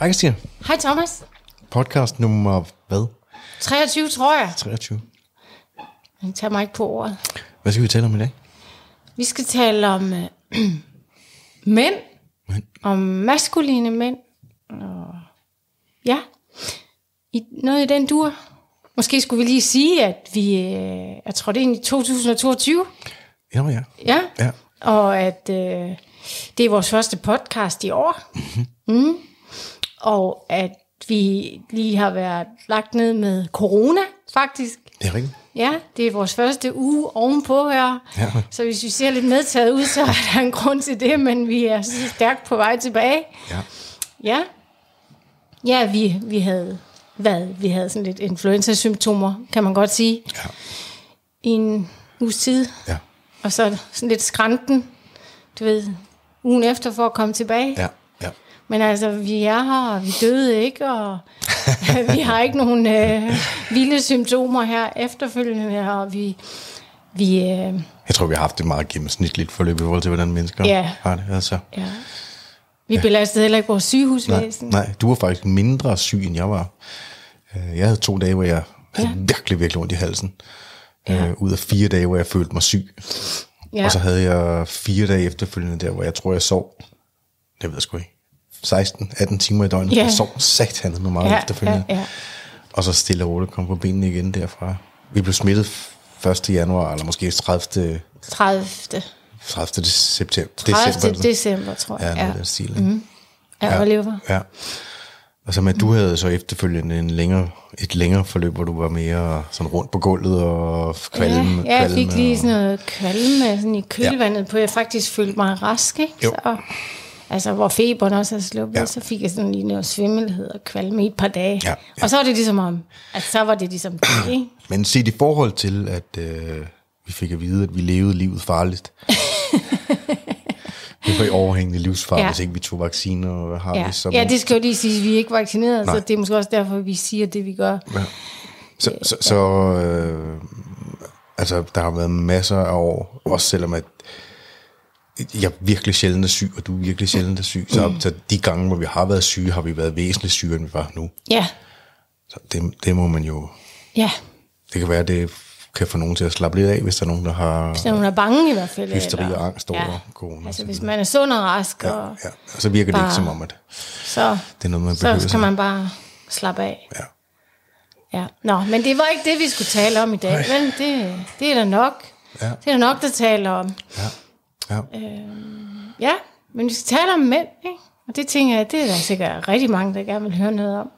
Hej Kastien. Hej Thomas. Podcast nummer hvad? 23, tror jeg. 23. Jeg tager mig ikke på ordet. Hvad skal vi tale om i dag? Vi skal tale om mænd. Om maskuline mænd. Og ja, noget i den dur. Måske skulle vi lige sige, at vi er trådt ind i 2022. Jamen ja. Ja. Ja. Og at det er vores første podcast i år. Mm-hmm. Mm. Og at vi lige har været lagt ned med corona, faktisk. Det er rigtigt. Ja, det er vores første uge ovenpå her. Ja. Så hvis vi ser lidt medtaget ud, så er der en grund til det, men vi er så stærkt på vej tilbage. Ja. Ja, ja, vi havde sådan lidt influenza-symptomer, kan man godt sige, ja, i en uges tid. Ja. Og så sådan lidt skrænten, du ved, ugen efter for at komme tilbage. Ja. Ja. Men altså, vi er her, og vi døde ikke, og vi har ikke nogen vilde symptomer her efterfølgende, og jeg tror, vi har haft et meget gennemsnitligt forløb i forhold til, hvordan mennesker ja, har det. Altså. Ja. Vi belastede heller ikke vores sygehusvæsen. Nej, du var faktisk mindre syg, end jeg var. Jeg havde 2 dage, hvor jeg havde virkelig ondt i halsen. Ja. Ud af 4 dage, hvor jeg følte mig syg. Ja. Og så havde jeg 4 dage efterfølgende der, hvor jeg tror, jeg sov. Det ved jeg sgu ikke. 16-18 timer i døgnet. Ja. Jeg sov satanet med meget efterfølgende. Ja, ja. Og så stille og roligt kom på benene igen derfra. Vi blev smittet 1. januar, eller måske 30. 30. december, tror jeg. Ja, det er stil, ikke? Mm-hmm. Ja, Oliver. Ja. Og så med, du havde så efterfølgende et længere forløb, hvor du var mere sådan rundt på gulvet og kvalme. Ja, jeg fik lige sådan noget kvalme sådan i kølvandet på. Jeg faktisk følte mig rask, ikke? Så, altså, hvor feberen også havde sluppet, så fik jeg sådan lige noget svimmelhed og kvalme i et par dage. Ja, ja. Og så var det ligesom om, altså, så var det ligesom det, ikke? Men set i forhold til, at vi fik at vide, at vi levede livet farligt. Det var i overhængende livsfare, hvis ikke vi tog vacciner. Og har vi sådan det skal jo lige sige, at vi er ikke vaccineret, så det er måske også derfor, vi siger det, vi gør. Ja. Så der har været masser af år, også selvom at jeg virkelig sjældent er syg, og du virkelig sjældent er syg. Så de gange, hvor vi har været syge, har vi været væsentligt syge, end vi var nu. Ja. Så det må man jo... Ja. Det kan være, det kan få nogen til at slappe lidt af, hvis der er nogen, der har... Hvis der er nogen, der er bange i hvert fald. Hysteri og angst over corona. Altså hvis man er sund og rask. Ja, ja. Og så virker bare, det ikke som om, at det er noget, man behøver. Så kan man bare slappe af. Ja. Ja. Nå, men det var ikke det, vi skulle tale om i dag. Men det er der nok. Ja. Det er der nok, der taler om. Ja. Ja, men vi skal tale om mænd, ikke? Og det tænker jeg, det er der sikkert rigtig mange, der gerne vil høre noget om.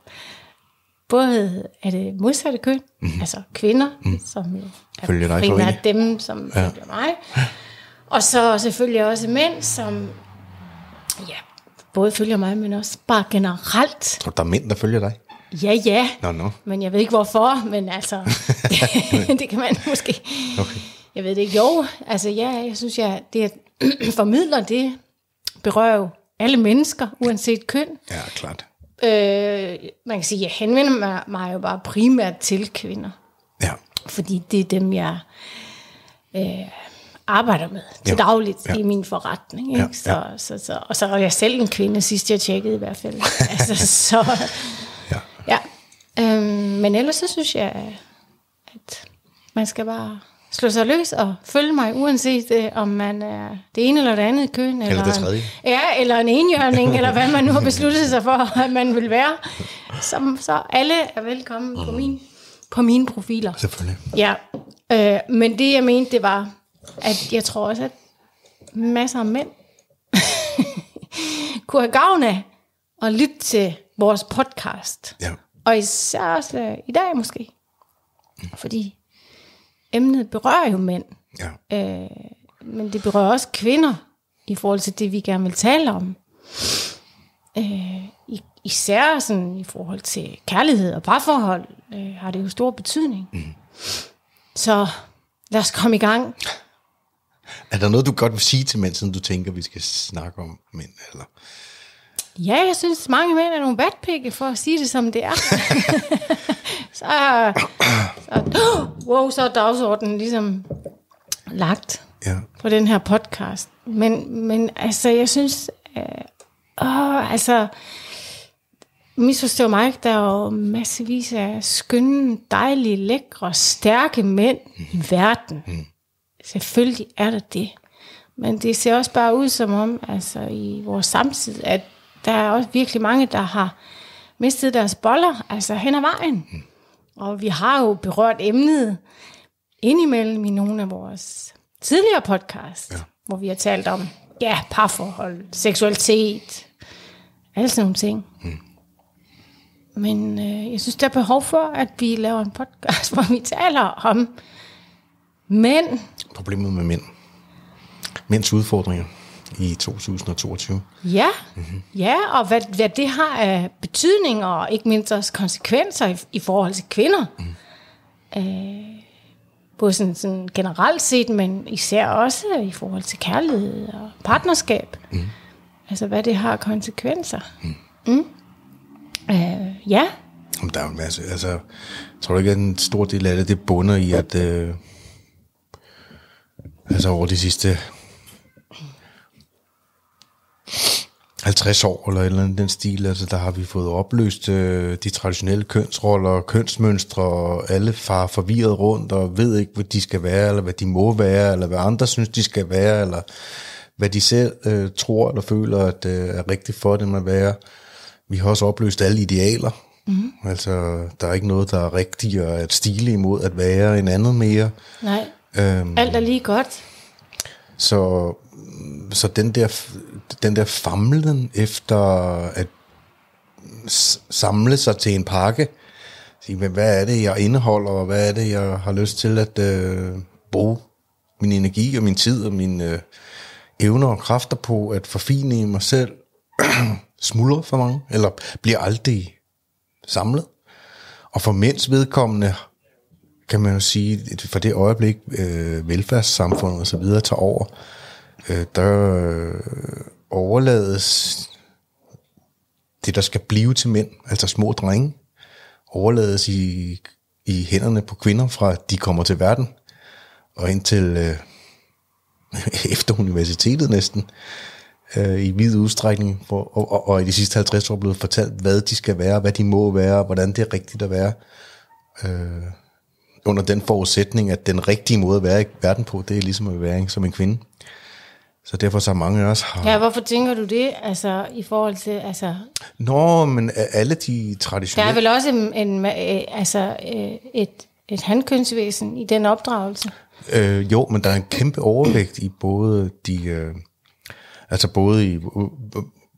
Både er det modsatte køn, altså kvinder, som er primært dem, som følger mig. Og så selvfølgelig også mænd, som både følger mig, men også bare generelt. Tror du, der er mænd, der følger dig? Ja, ja. No. Men jeg ved ikke hvorfor, men altså, det kan man måske. Okay. Jeg ved det ikke. Jo, altså jeg synes, det at formidler, det berører jo alle mennesker, uanset køn. Ja, klart. Man kan sige, at jeg henvender mig jo bare primært til kvinder. Ja. Fordi det er dem, jeg arbejder med til dagligt i min forretning. Ikke? Ja. Så er jeg selv en kvinde, sidst jeg tjekkede i hvert fald. Altså, så, ja. Men ellers så synes jeg, at man skal bare slå sig løs og følge mig, uanset om man er det ene eller det andet køn. Eller det tredje. Eller en enhjørning, eller hvad man nu har besluttet sig for, at man vil være. Så alle er velkommen på, mine profiler. Selvfølgelig. Ja, men det jeg mente, det var, at jeg tror også, at masser af mænd kunne have gavn af at lytte til vores podcast. Ja. Og især også i dag måske. Fordi emnet berører jo mænd, men det berører også kvinder i forhold til det, vi gerne vil tale om. Især sådan, i forhold til kærlighed og parforhold har det jo stor betydning. Mm. Så lad os komme i gang. Er der noget, du godt vil sige til mænd, som du tænker, vi skal snakke om mænd? Eller? Ja, jeg synes, mange mænd er nogle vatpikke, for at sige det, som det er. Så er dagsordenen ligesom lagt på den her podcast. Men altså, jeg synes, misforstå mig ikke, der er jo massevis af skønne, dejlige, lækre, stærke mænd i verden. Selvfølgelig er der det. Men det ser også bare ud som om, altså i vores samtid, at der er også virkelig mange, der har mistet deres boller, altså hen ad vejen. Og vi har jo berørt emnet indimellem i nogle af vores tidligere podcast, hvor vi har talt om parforhold, seksualitet, alle sådan nogle ting. Men jeg synes, der er behov for, at vi laver en podcast, hvor vi taler om mænd. Problemet med mænd. Mænds udfordringer i 2022. Ja, ja, og hvad det har af betydning, og ikke mindst også konsekvenser i forhold til kvinder. Både sådan generelt set, men især også i forhold til kærlighed og partnerskab. Altså, hvad det har konsekvenser. Ja. Der er en masse. Altså, jeg tror ikke, at en stor del af det bunder i, at altså over de sidste 50 år, eller andet den stil, altså der har vi fået opløst de traditionelle kønsroller, kønsmønstre, og alle far forvirret rundt, og ved ikke, hvad de skal være, eller hvad de må være, eller hvad andre synes, de skal være, eller hvad de selv tror eller føler, at er rigtigt for dem at være. Vi har også opløst alle idealer. Altså, der er ikke noget, der er rigtigere at stile imod at være en anden mere. Nej, alt er lige godt. Så den der famlen efter at samle sig til en pakke, sige, hvad er det, jeg indeholder, og hvad er det, jeg har lyst til at bruge min energi og min tid og mine evner og kræfter på at forfine i mig selv, smuldrer for mange, eller bliver aldrig samlet. Og for mænds vedkommende, kan man jo sige, at for det øjeblik, velfærdssamfundet og så videre tager over, der overlades det, der skal blive til mænd, altså små drenge, overlades i hænderne på kvinder, fra de kommer til verden, og indtil efter universitetet næsten, i vid udstrækning, og i de sidste 50 år blevet fortalt, hvad de skal være, hvad de må være, og hvordan det er rigtigt at være. Under den forudsætning, at den rigtige måde at være i verden på, det er ligesom at være som en kvinde. Så derfor så mange af os har... Ja, hvorfor tænker du det, altså i forhold til... Altså... Nå, men alle de traditionelle... Der er vel også et handkønsvæsen i den opdragelse? Jo, men der er en kæmpe overvægt i både de... altså både i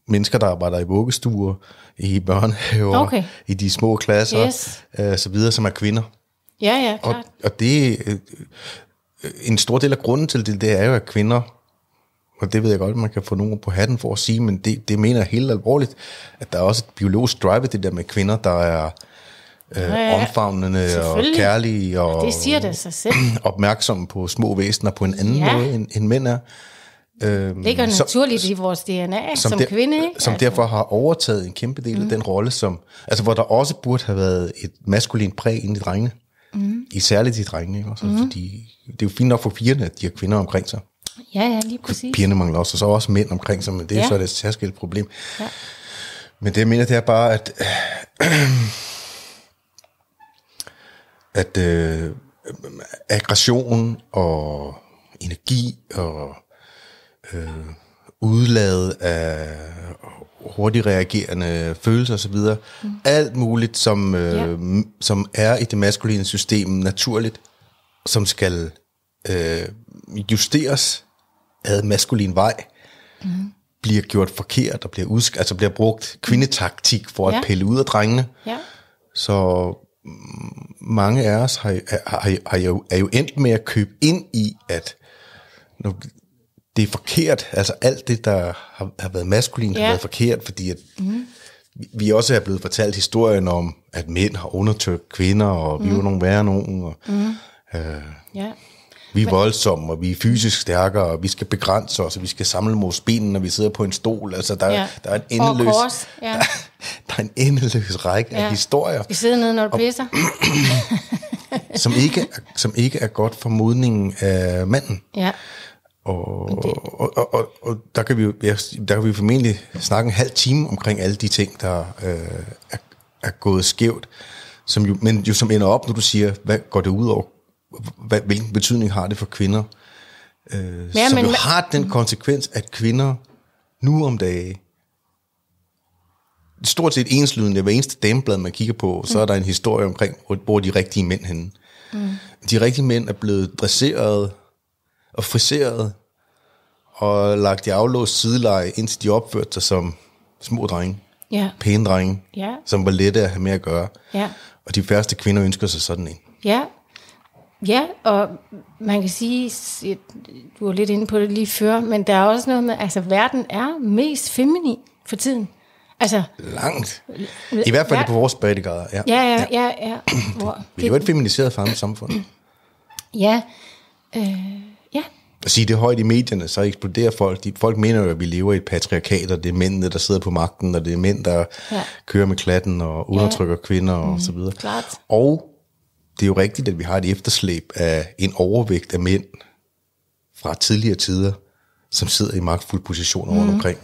mennesker, der arbejder i vuggestuer, i børnehaver, i de små klasser, så videre, som er kvinder. Ja, ja, klart. Og det, en stor del af grunden til det, det er jo, at kvinder, og det ved jeg godt, man kan få nogen på hatten for at sige, men det mener jeg helt alvorligt, at der er også et biologisk drive, det der med kvinder, der er omfavnende og kærlige, og det siger det sig selv. Opmærksomme på små væsener på en anden måde, end mænd er. Det gør naturligt i vores DNA som kvinde, ikke? Som derfor har overtaget en kæmpe del af den rolle, som, altså, hvor der også burde have været et maskulint præg inde i drengene, særligt i drengene, ikke? Også, fordi det er jo fint nok for pigerne, at de har kvinder omkring sig. Ja, ja, lige præcis. Pigerne mangler også, og så også mænd omkring sig, men det er så et særskilt problem. Ja. Men det jeg mener, det er bare, at aggression og energi og udladet af hurtigt reagerende følelser osv. Alt muligt, som er i det maskuline system naturligt, som skal justeres ad maskulin vej, bliver gjort forkert og bliver altså bliver brugt kvindetaktik for at pille ud af drengene. Ja. Så mange af os er jo endt med at købe ind i, at når det er forkert, altså alt det, der har været maskulint, har været forkert, fordi at vi også er blevet fortalt historien om, at mænd har undertrykt kvinder, og vi er nogle værre nogen, og vi er voldsomme, og vi er fysisk stærkere, og vi skal begrænse os, og vi skal samle vores benene, når vi sidder på en stol, altså der er en endeløs, der er en endeløs række af historier. Vi sidder nede, når du pisser. som ikke er godt for modningen af manden. Ja. Og der kan vi jo formentlig snakke en halv time omkring alle de ting, der er gået skævt, som jo, men jo som ender op, når du siger, hvad går det ud over, hvilken betydning har det for kvinder, som jo har den konsekvens, at kvinder nu om dage, stort set enslydende, hver eneste dameblad, man kigger på, så er der en historie omkring, hvor de rigtige mænd henne. Mm. De rigtige mænd er blevet dresseret og friseret og lagt i aflåst sideleje, indtil de opførte sig som små drenge, pæne drenge, som var lette at have med at gøre. Yeah. Og de færreste kvinder ønsker sig sådan en. Ja, og man kan sige, du var lidt inde på det lige før, men der er også noget med, altså verden er mest feminin for tiden. Altså, langt. I hvert fald på vores breddegrader. Ja. Det er jo et feminiseret samfund. Ja. At sige det højt i medierne, så eksploderer folk. Folk mener jo, at vi lever i et patriarkat, og det er mændene, der sidder på magten, og det er mænd, der kører med klatten og undertrykker kvinder og så videre. Klart. Og det er jo rigtigt, at vi har et efterslæb af en overvægt af mænd fra tidligere tider, som sidder i magtfulde positioner rundt omkring,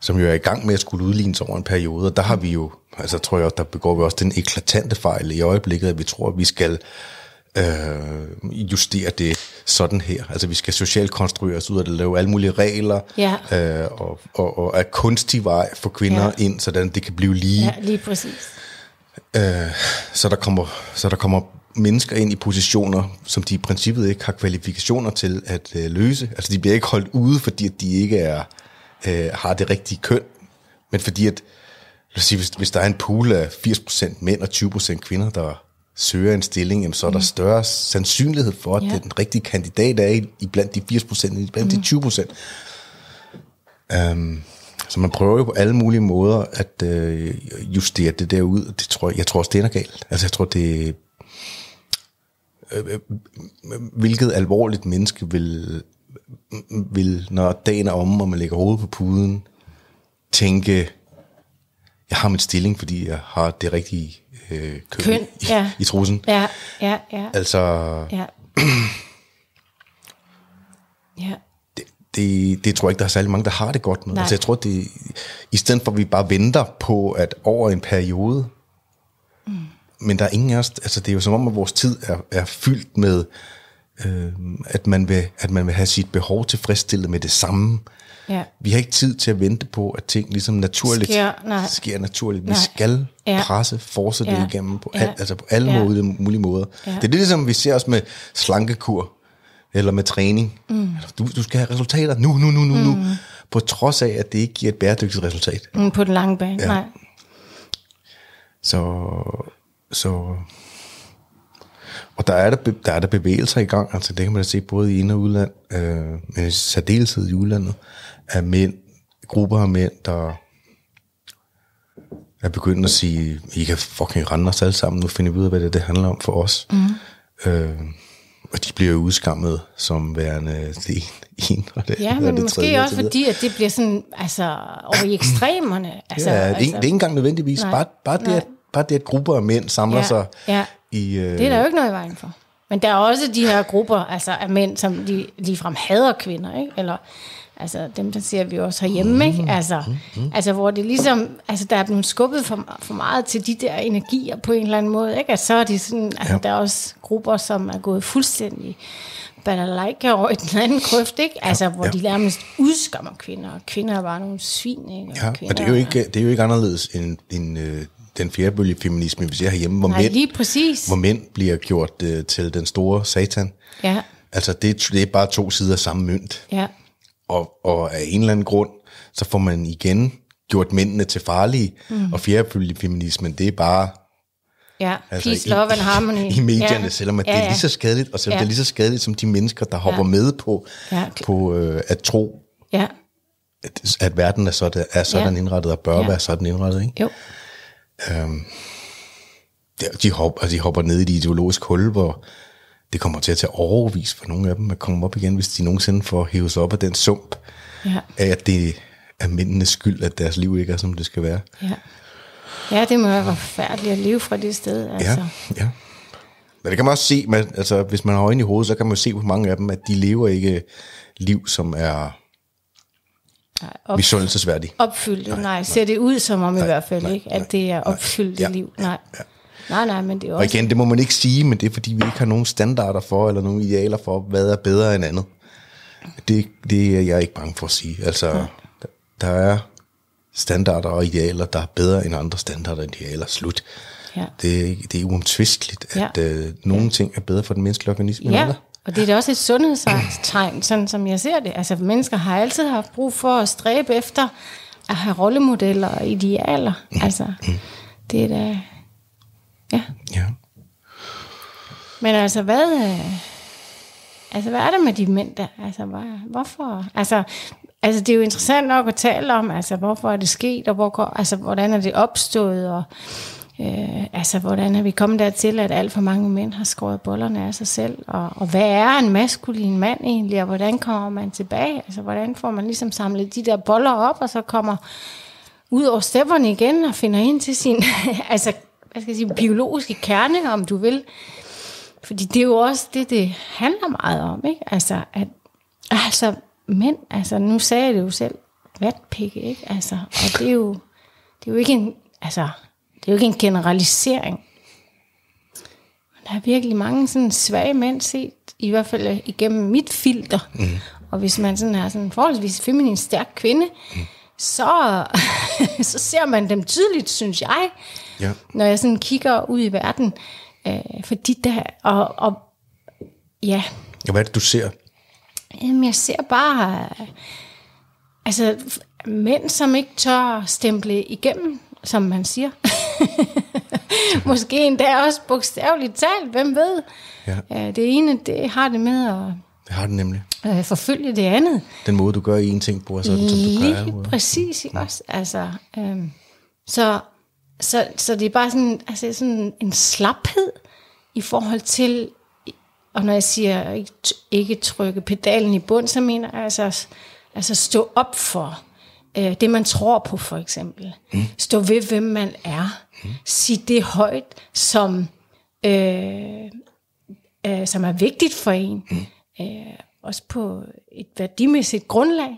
som jo er i gang med at skulle udlignes over en periode, og der har vi jo, altså tror jeg, der begår vi også den eklatante fejl i øjeblikket, at vi tror, at vi skal justere det sådan her. Altså vi skal socialt konstruere os ud af det, lave alle mulige regler, og er kunstig vej for kvinder ind, sådan det kan blive lige. Ja, lige præcis. Så der kommer mennesker ind i positioner, som de i princippet ikke har kvalifikationer til at løse. Altså de bliver ikke holdt ude, fordi de ikke er har det rigtige køn, men fordi at, lad os sige, hvis der er en pool af 80% mænd og 20% kvinder, der søger en stilling, jamen, så er der større sandsynlighed for, at det er den rigtige kandidat, der er i blandt de 80%, i blandt de 20%. Så man prøver jo på alle mulige måder at justere det derud, og det tror jeg, også det er galt. Altså jeg tror, det hvilket alvorligt menneske vil, når dagen er omme, og man lægger hovedet på puden, tænke, jeg har min stilling, fordi jeg har det rigtige køn i trusen. Ja. Altså, det tror jeg ikke, der er særlig mange, der har det godt med. Altså, jeg tror, det i stedet for, at vi bare venter på, at over en periode, men der er ingen af os, altså det er jo som om, at vores tid er fyldt med at man vil have sit behov tilfredsstillet med det samme. Ja. Vi har ikke tid til at vente på, at ting ligesom naturligt sker naturligt. Vi skal fortsætte det igennem på, altså på alle mulige måder. Ja. Det er det, ligesom vi ser også med slankekur, eller med træning. Du skal have resultater nu, på trods af, at det ikke giver et bæredygtigt resultat. På den lange bane, Så og der er der bevægelser i gang, altså det kan man da se både i ind- og udland, men i særdeleshed i udlandet, af mænd, grupper af mænd, der er begyndt at sige, I kan fucking rende os alle sammen, nu finder vi ud af, hvad det handler om for os. Og de bliver jo udskammet som værende det ene og det andet. Ja, men det måske tredje, også fordi, at det bliver sådan, altså over i ekstremerne. Altså, det er ikke engang nødvendigvis, bare det, at grupper af mænd samler sig. Det er der jo ikke noget i vejen for. Men der er også de her grupper, altså af mænd, som ligefrem hader kvinder, ikke? Eller altså dem, der ser vi også herhjemme, ikke? Altså hvor det ligesom, altså der er blevet skubbet for meget til de der energier på en eller anden måde, ikke? Altså så er de sådan, altså der er også grupper, som er gået fuldstændig balalaika over i den anden grøft, ikke? Altså hvor de nærmest udskammer kvinder, og kvinder er bare nogle svin, ikke? Og kvinder, og det er jo ikke anderledes end den fjerde bølge feminisme, vi ser herhjemme, hvor mænd bliver gjort til den store satan. Ja. Altså, det er bare to sider af samme mønt. Ja. Og af en eller anden grund, så får man igen gjort mændene til farlige, og fjerde bølge feminismen, det er bare... Ja, altså, peace, love and harmony. I medierne, selvom det er lige så skadeligt, og selvom det er lige så skadeligt, som de mennesker, der hopper med på, at tro, at verden er sådan indrettet, og bør være sådan indrettet, ikke? Jo. De hopper ned i de ideologiske hul, hvor det kommer til at tage overvis for nogle af dem at komme op igen, hvis de nogensinde får hævet sig op af den sump af, at det er mændenes skyld, at deres liv ikke er, som det skal være. Ja, det må være forfærdeligt at leve fra det sted. Altså. Ja, ja. Men det kan man også se, man, altså, hvis man har øjne i hovedet, så kan man se på mange af dem, at de lever ikke liv, som er misundelsesværdigt. Opfyldt, nej. Ser det ud som om i hvert fald, ikke? At det er opfyldt liv, nej. Ja. Nej, men det er også... Og igen, det må man ikke sige, men det er fordi, vi ikke har nogen standarder for, eller nogen idealer for, hvad er bedre end andet. Det er jeg ikke bange for at sige. Altså, der er standarder og idealer, der er bedre end andre standarder og idealer. Slut. Ja. Det er uomtvisteligt, at nogle ting er bedre for den menneskelige organisme end andre. Og det er da også et sundhedstegn, sådan som jeg ser det. Altså, mennesker har altid haft brug for at stræbe efter at have rollemodeller og idealer. Altså, det er da... Ja. Men altså, hvad er det med de mænd der? Altså, hvorfor? Altså, det er jo interessant nok at tale om, altså, hvorfor er det sket, og hvordan er det opstået, og hvordan er vi kommet dertil, at alt for mange mænd har skåret bollerne af sig selv, og hvad er en maskulin mand egentlig, og hvordan kommer man tilbage? Altså, hvordan får man ligesom samlet de der boller op, og så kommer ud over stepperne igen, og finder ind til sin... altså, hvad skal jeg sige, biologiske kerne, om du vil. Fordi det er jo også det handler meget om, ikke? Altså, mænd, altså, nu sagde jeg det jo selv, vatpikke, ikke? Altså, og det er jo ikke en, altså, det er jo ikke en generalisering. Der er virkelig mange sådan svage mænd set, i hvert fald igennem mit filter. Og hvis man sådan har sådan en forholdsvis feminin stærk kvinde, så ser man dem tydeligt, synes jeg, når jeg sådan kigger ud i verden, fordi der Hvad er det, du ser? Jamen, jeg ser bare mænd, som ikke tør stemple igennem, som man siger. Måske endda også bogstaveligt talt, hvem ved? Ja. Det ene, det har det med at... Det har den nemlig. Forfølge det andet. Den måde, du gør i en ting, bruger sådan, som du gør. Lige præcis, ikke også? Altså, så det er bare sådan, altså sådan en slaphed i forhold til, og når jeg siger ikke trykke pedalen i bund, så mener jeg altså stå op for det, man tror på, for eksempel. Stå ved, hvem man er. Sig det højt, som er vigtigt for en. Også på et værdimæssigt grundlag,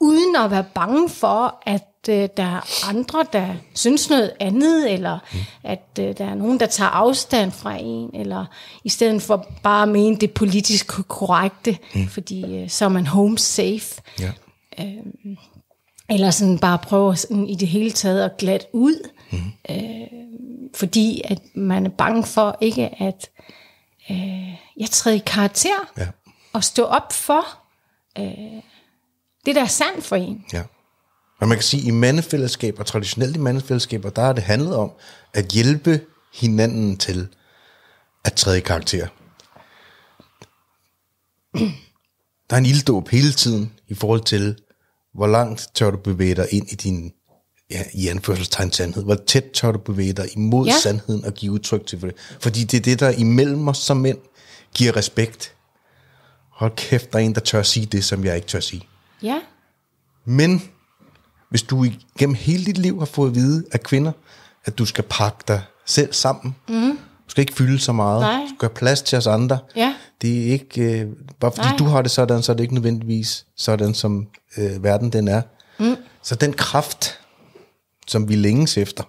uden at være bange for, at der er andre, der synes noget andet, eller at der er nogen, der tager afstand fra en, eller i stedet for bare at mene det politisk korrekte, fordi så er man home safe. Ja. Eller sådan bare prøve sådan i det hele taget at glatte ud, fordi at man er bange for ikke at... jeg træder i karakter og stå op for det, der er sandt for en. Ja. Og man kan sige, at i mandefællesskaber, traditionelt i mandefællesskaber, der har det handlet om at hjælpe hinanden til at træde i karakter. Der er en ilddåb hele tiden i forhold til, hvor langt tør du bevæge dig ind i din, i anførselstegn, sandhed. Hvor tæt tør du bevæge dig imod sandheden og give udtryk til for det. Fordi det er det, der imellem os som mænd giver respekt. Hold kæft, der er en, der tør sige det, som jeg ikke tør sige. Ja. Men hvis du igennem hele dit liv har fået at vide af kvinder, at du skal pakke dig selv sammen, du skal ikke fylde så meget, du skal gøre plads til os andre, det er ikke, bare fordi du har det sådan, så er det ikke nødvendigvis sådan, som verden den er. Så den kraft, som vi længes efter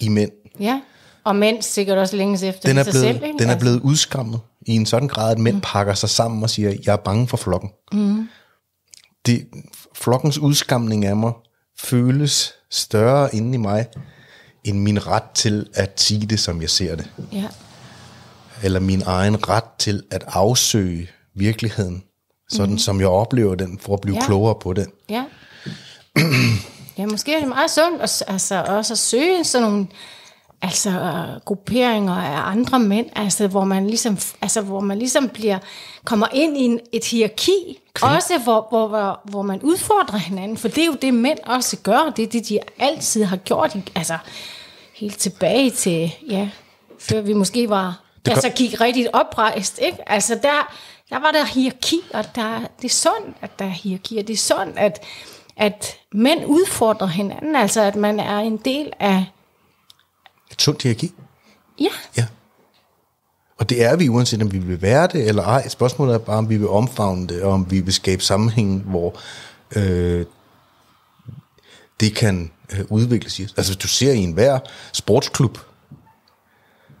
i mænd. Ja, og mænd sikkert også længes efter den er sig blevet, selv. Ikke? Den er blevet udskammet i en sådan grad, at mænd pakker sig sammen og siger, jeg er bange for flokken. Flokkens udskamning af mig føles større inde i mig, end min ret til at sige det, som jeg ser det. Ja. Eller min egen ret til at afsøge virkeligheden, sådan som jeg oplever den, for at blive klogere på den. Ja. Ja, måske er det meget sundt også at søge sådan nogle grupperinger af andre mænd, hvor man ligesom kommer ind i et hierarki, også hvor man udfordrer hinanden, for det er jo det, mænd også gør, det er det, de altid har gjort, helt tilbage til, før vi måske var, gik rigtigt oprejst, ikke? Altså, der var der hierarki, og det er sundt, at der er hierarki, og det er sundt, at mænd udfordrer hinanden, altså at man er en del af... Et sundt hierarki? Ja. Og det er vi, uanset om vi vil være det eller ej. Spørgsmålet er bare, om vi vil omfavne det, og om vi vil skabe sammenhæng, hvor det kan udvikles. Altså du ser i enhver sportsklub,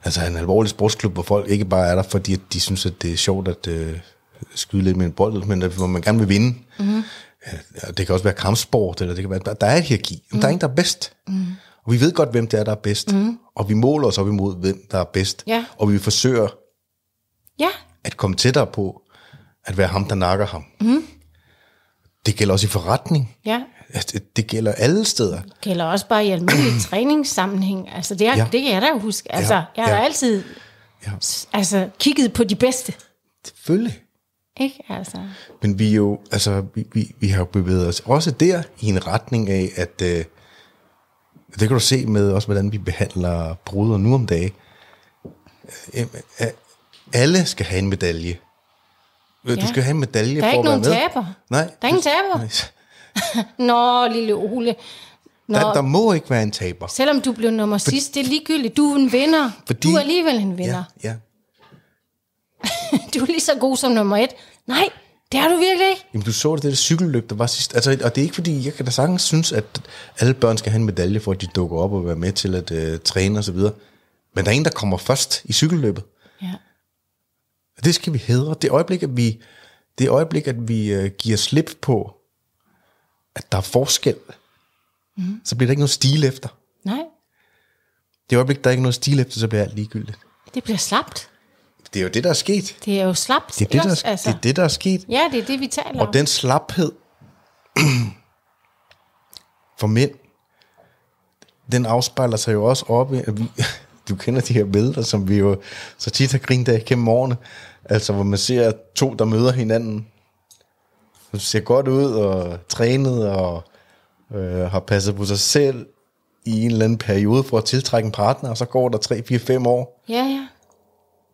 altså en alvorlig sportsklub, hvor folk ikke bare er der, fordi de synes, at det er sjovt at skyde lidt med en bold, men hvor man gerne vil vinde. Mm-hmm. Det kan også være kampsport, eller det kan være, der er et hierarki. Mm. Der er ingen, der er bedst. Mm. Og vi ved godt, hvem det er, der er bedst. Mm. Og vi måler os op imod, hvem der er bedst. Yeah. Og vi forsøger at komme tættere på at være ham, der nakker ham. Mm. Det gælder også i forretning. Yeah. Det gælder alle steder. Det gælder også bare i almindelig træningssammenhæng. Altså, det kan jeg da huske. Altså, jeg har altid kigget på de bedste. Selvfølgelig. Ikke altså. Men vi jo, altså, vi har bevæget os også der i en retning af, at det kan du se med også, hvordan vi behandler brudere nu om dagen. Alle skal have en medalje. Ja. Du skal have en medalje for at være med. Der er ikke nogen taber. Nej. Der er ingen taber. Nå, lille Ole. Nå. Der må ikke være en taber. Selvom du blev nummer sidst, det er ligegyldigt. Du er en vinder. Fordi, du er alligevel en vinder. Ja. Du er lige så god som nummer 1. Nej, det er du virkelig ikke. Jamen, du så det cykelløb, der var sidst. Altså, og det er ikke fordi, jeg kan da sagtens synes, at alle børn skal have en medalje, for at de dukker op og være med til at træne og så videre. Men der er en, der kommer først i cykelløbet. Ja. Det skal vi hædre. Det øjeblik, at vi giver slip på, at der er forskel, så bliver der ikke noget stil efter. Nej. Det øjeblik, der er ikke noget stil efter, så bliver alt ligegyldigt. Det bliver slapt. Det er jo det, der er sket. Det er jo slapt. Det er det, der er sket. Ja, det er det, vi taler om. Og den slaphed for mænd, den afspejler sig jo også op i, at vi, du kender de her billeder, som vi jo så tit har grint af gennem årene, altså hvor man ser to, der møder hinanden, som ser godt ud og trænet og har passet på sig selv i en eller anden periode for at tiltrække en partner, og så går der 3-4-5 år. Ja.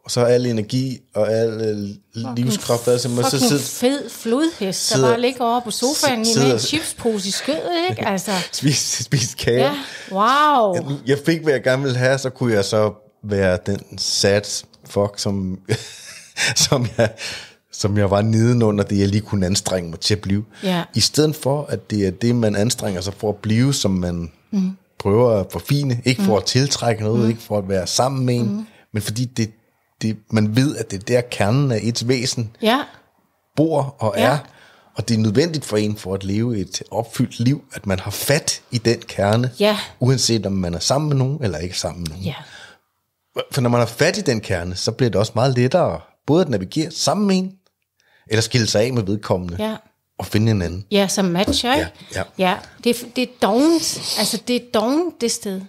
Og så al energi og al livskraft. Fucking fed flodhest, der bare ligger over på sofaen med en chipspose i skødet, ikke? Altså. Spist kage. Ja. Wow. Jeg fik, hvad jeg gerne ville have, så kunne jeg så være den sad fuck, som jeg var nedenunder, det jeg lige kunne anstrenge mig til at blive. Ja. I stedet for, at det er det, man anstrenger sig for at blive, som man prøver at forfine. Ikke for at tiltrække noget, ikke for at være sammen med en, men fordi det, man ved, at det er der kernen af et væsen bor og er, og det er nødvendigt for en for at leve et opfyldt liv, at man har fat i den kerne, uanset om man er sammen med nogen eller ikke sammen med nogen. Ja. For når man har fat i den kerne, så bliver det også meget lettere både at navigere sammen med en, eller skille sig af med vedkommende, og finde en anden. Ja, som matcher. Ja. Det er dovent, altså det er dovent det sted.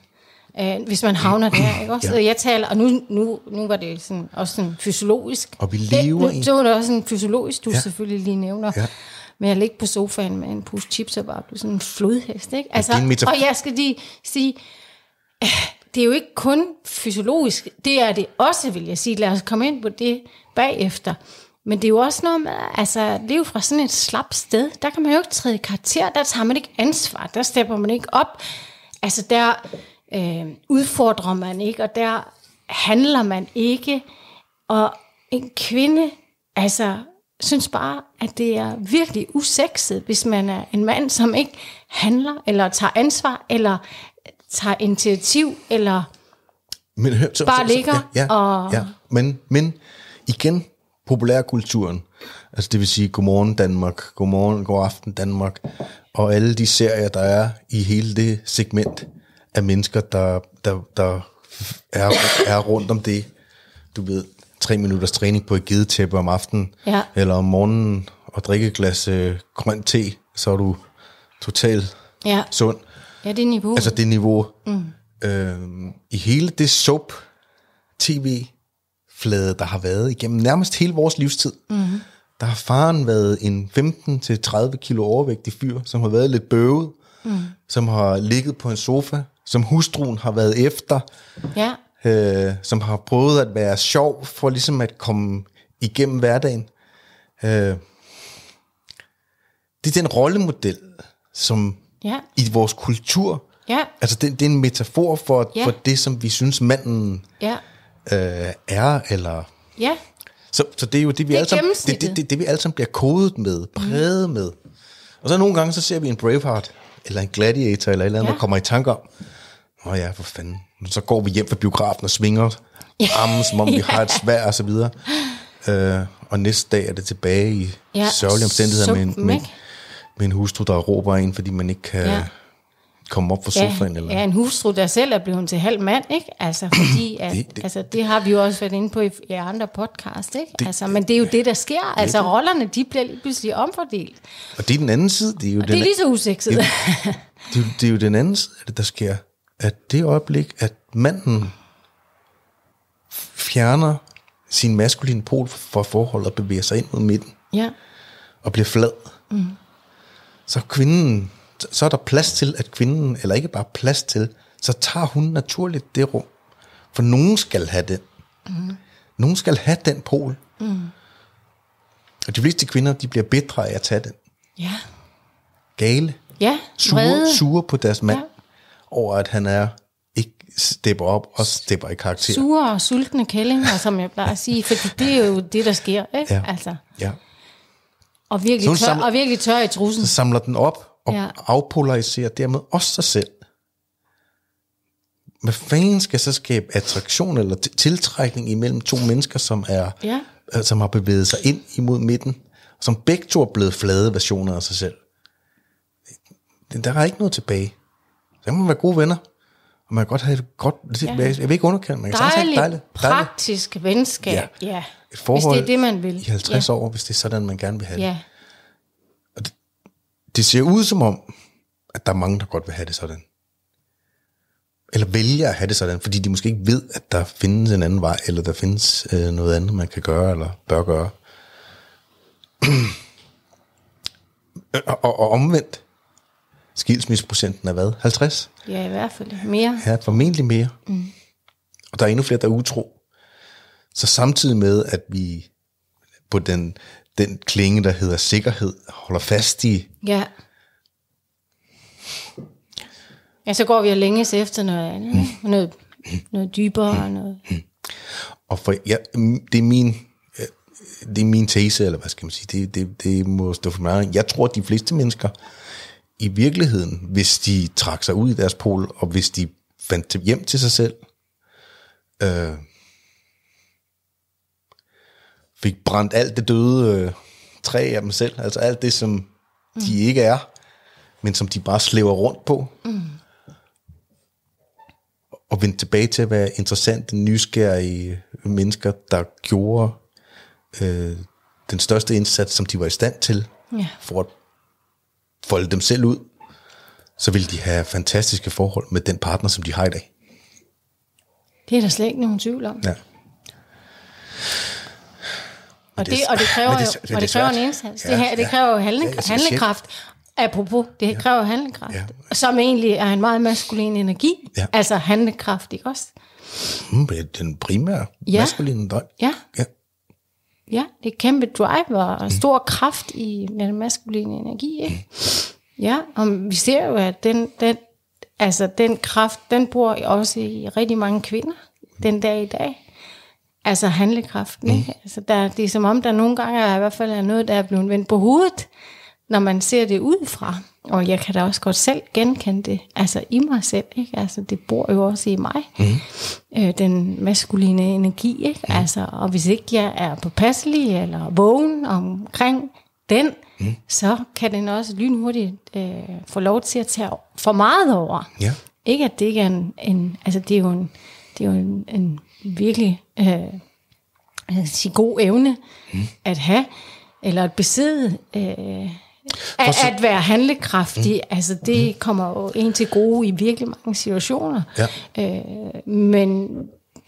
Hvis man havner der, ikke også? Ja. Jeg taler, og nu var det sådan, også sådan fysiologisk. Og vi lever i... Så var det også sådan fysiologisk, du selvfølgelig lige nævner. Ja. Men jeg ligger på sofaen med en pose chips og bare blev sådan en flodhest, ikke? Altså, ja, og jeg skal lige sige, det er jo ikke kun fysiologisk, det er det også, vil jeg sige. Lad os komme ind på det bagefter. Men det er jo også noget med, altså leve fra sådan et slapt sted. Der kan man jo ikke træde karakter, der tager man ikke ansvar, der stepper man ikke op. Altså der... udfordrer man ikke, og der handler man ikke, og en kvinde altså synes bare, at det er virkelig usexet, hvis man er en mand, som ikke handler, eller tager ansvar, eller tager initiativ, eller bare ligger og... Ja, men igen, populærkulturen, altså det vil sige, godmorgen Danmark, godaften Danmark, og alle de serier, der er i hele det segment, af mennesker, der er rundt om det, du ved, 3 minutters træning på et gedetæppe om aftenen, eller om morgenen, og drikke et glas grønt te, så er du totalt sund. Ja, det er niveau. Altså det niveau. Mm. I hele det soap-tv-flade, der har været igennem nærmest hele vores livstid, der har faren været en 15-30 kilo overvægtig fyr, som har været lidt bøvet, som har ligget på en sofa, som hustruen har været efter, som har prøvet at være sjov for ligesom at komme igennem hverdagen. Det er den rollemodel, som i vores kultur, altså det er en metafor for det, som vi synes manden er, eller... Ja. Så det er jo det, vi alle sammen bliver kodet med, præget med. Og så nogle gange, så ser vi en Braveheart, eller en Gladiator, eller et eller andet, der kommer i tanke om, åh ja, for fanden, så går vi hjem fra biografen og svinger armen, som om vi har et sværd, og så videre. Og næste dag er det tilbage i sørgelige omstændigheder med en hustru, der råber en, fordi man ikke kan komme op fra sofaen. Eller? Ja, en hustru, der selv er blevet til halv mand, ikke? Altså, fordi at, det har vi jo også været inde på i andre podcast, ikke? Altså, men det er jo det, der sker. Altså, rollerne, de bliver lige pludselig omfordelt. Og det er den anden side. Det er jo og den, det er lige så usekset. Det er jo den anden side, der sker. At det øjeblik, at manden fjerner sin maskuline pol for forhold og bevæger sig ind mod midten, og bliver flad, så kvinden... Så er der plads til, at kvinden, eller ikke bare plads til, så tager hun naturligt det rum. For nogen skal have den. Nogen skal have den pol. Og de fleste kvinder, de bliver bedre af at tage den. Ja. Gale. Ja. Sure på deres mand. Ja. Over at han er ikke stepper op og stepper i karakter. Sure og sultne kællinger, som jeg plejer at sige. Fordi det er jo det, der sker. Ikke? Ja. Altså. Ja. Og virkelig tør i trussen. Så samler den op. Og afpolariserer dermed også sig selv. Hvad fanden skal så skabe attraktion eller tiltrækning imellem to mennesker, som er, som har bevæget sig ind imod midten, og som begge to er blevet flade versioner af sig selv? Der er ikke noget tilbage. Så kan man være gode venner, og man kan godt have et godt... Jeg vil ikke underkende, man kan dejligt, praktisk venskab, et forhold, hvis det er det, man vil. I 50 år, hvis det er sådan, man gerne vil have det. Det ser ud som om, at der er mange, der godt vil have det sådan. Eller vælger at have det sådan, fordi de måske ikke ved, at der findes en anden vej, eller der findes noget andet, man kan gøre, eller bør gøre. og omvendt, skilsmisseprocenten er hvad? 50? Ja, i hvert fald mere. Ja, formentlig mere. Og der er endnu flere, der er utro. Så samtidig med, at vi på den klinge, der hedder sikkerhed, holder fast i. Ja, så går vi og længes efter noget andet. Noget dybere. Og for, det er min tese, eller hvad skal man sige, det må stå for mig. Jeg tror, at de fleste mennesker i virkeligheden, hvis de trak sig ud i deres pol, og hvis de fandt hjem til sig selv, fik brændt alt det døde træ af dem selv, altså alt det, som de ikke er, men som de bare slæver rundt på, og vendte tilbage til at være interessante, nysgerrige mennesker, der gjorde den største indsats, som de var i stand til, for at folde dem selv ud, så ville de have fantastiske forhold med den partner, som de har i dag. Det er der slet ikke nogen tvivl om. Ja. Og det kræver en indsats. Det kræver handlekraft. Apropos, det kræver handlekraft. Ja. Som egentlig er en meget maskulin energi. Ja. Altså handlekraft, ikke også? Den primære maskuline drøm. Ja, det er kæmpe driver og stor kraft i den maskuline energi. Ikke? Ja, og vi ser jo, at den kraft, den bor også i rigtig mange kvinder den dag i dag. Altså handlekraften, ikke? Altså det er som om, der nogle gange er, i hvert fald er noget, der er blevet vendt på hovedet, når man ser det udefra. Og jeg kan da også godt selv genkende det, altså i mig selv, ikke? Altså det bor jo også i mig, den maskuline energi, ikke? Altså, og hvis ikke jeg er påpasselig eller vågen omkring den, så kan den også lynhurtigt få lov til at tage for meget over. Ja. Ikke at det ikke er altså det er jo en virkelig god evne at have, eller at besidde, at være handlekraftig, altså det kommer jo en til gode i virkelig mange situationer. Men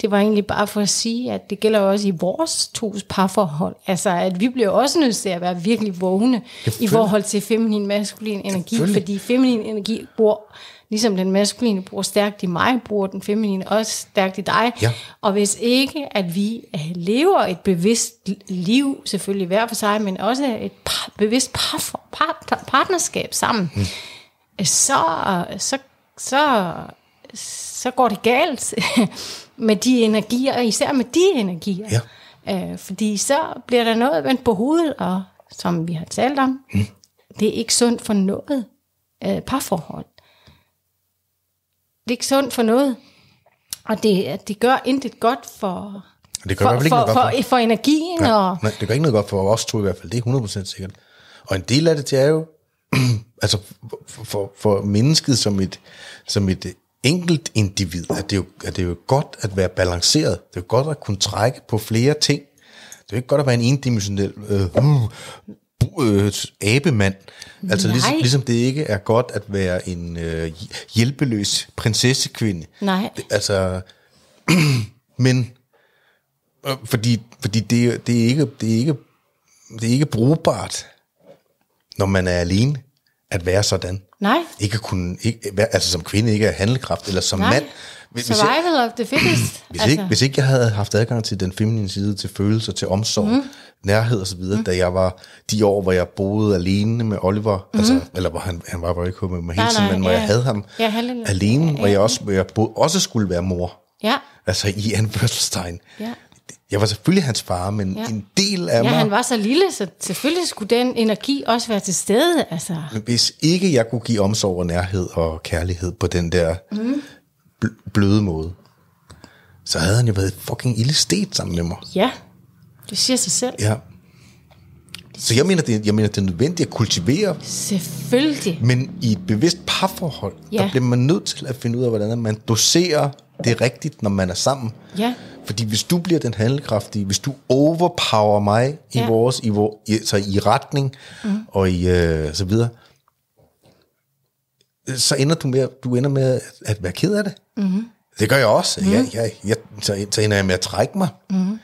det var egentlig bare for at sige, at det gælder også i vores tos parforhold, altså at vi bliver også nødt til at være virkelig vågne i forhold til feminin maskulin energi, fordi feminin energi bor ligesom den maskuline bor stærkt i mig, bor den feminine også stærkt i dig. Ja. Og hvis ikke, at vi lever et bevidst liv, selvfølgelig hver for sig, men også et bevidst partnerskab sammen, så går det galt. med de energier, og især med de energier. Ja. Fordi så bliver der noget vendt på hovedet, og som vi har talt om, det er ikke sundt for noget parforhold. Det er ikke sundt for noget, og det gør intet godt for... Det gør for energien. Nej, og... Nej, det gør ikke noget godt for os to i hvert fald, det er 100% sikkert. Og en del af det er jo, altså for mennesket som et enkelt individ, at det er jo godt at være balanceret. Det er jo godt at kunne trække på flere ting. Det er jo ikke godt at være en endimensionel abemand. Altså ligesom det ikke er godt at være en hjælpeløs prinsessekvinde. Nej. Altså, men... Fordi det er ikke brugbart, når man er alene, at være sådan. Nej. Altså som kvinde ikke er handlekraft, eller som mand. Survival of the fittest. Hvis ikke jeg havde haft adgang til den feminine side, til følelser, til omsorg, nærhed og så videre, da jeg var de år, hvor jeg boede alene med Oliver, altså, eller hvor han var jo ikke med mig hele tiden, men hvor jeg havde ham alene, og jeg også skulle være mor. Ja. Altså i anførselstegn. Ja. Jeg var selvfølgelig hans far, men en del af mig... Ja, han var så lille, så selvfølgelig skulle den energi også være til stede. Altså. Hvis ikke jeg kunne give omsorg og nærhed og kærlighed på den der bløde måde, så havde han jo været fucking ildsted sammen med mig. Ja, det siger sig selv. Ja. Så jeg mener, det er nødvendigt at kultivere. Selvfølgelig. Men i et bevidst parforhold, der bliver man nødt til at finde ud af, hvordan man doserer det rigtigt, når man er sammen. Ja. Fordi hvis du bliver den handlekraftige, hvis du overpower mig i retning og i så videre, så ender du ender med at være ked af det. Mm-hmm. Det gør jeg også. Mm-hmm. Så ender jeg med at trække mig. Mm-hmm.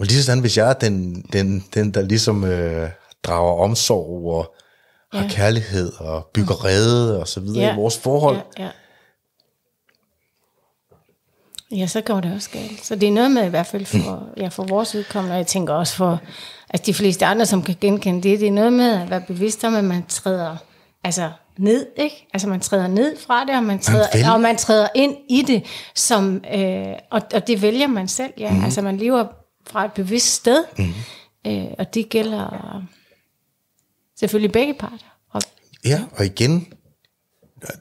Og lige sådan, hvis jeg er den der ligesom drager omsorg og har kærlighed og bygger rede og så videre i vores forhold. Ja. Ja, så går det også galt. Så det er noget med i hvert fald for vores udkommende, og jeg tænker også for altså de fleste andre, som kan genkende det, det er noget med at være bevidst om, at man træder ned, ikke? Altså man træder ned fra det, og man træder ind i det, som, og det vælger man selv. Ja. Mm-hmm. Altså man lever fra et bevidst sted, og det gælder selvfølgelig begge parter. Ja, og igen,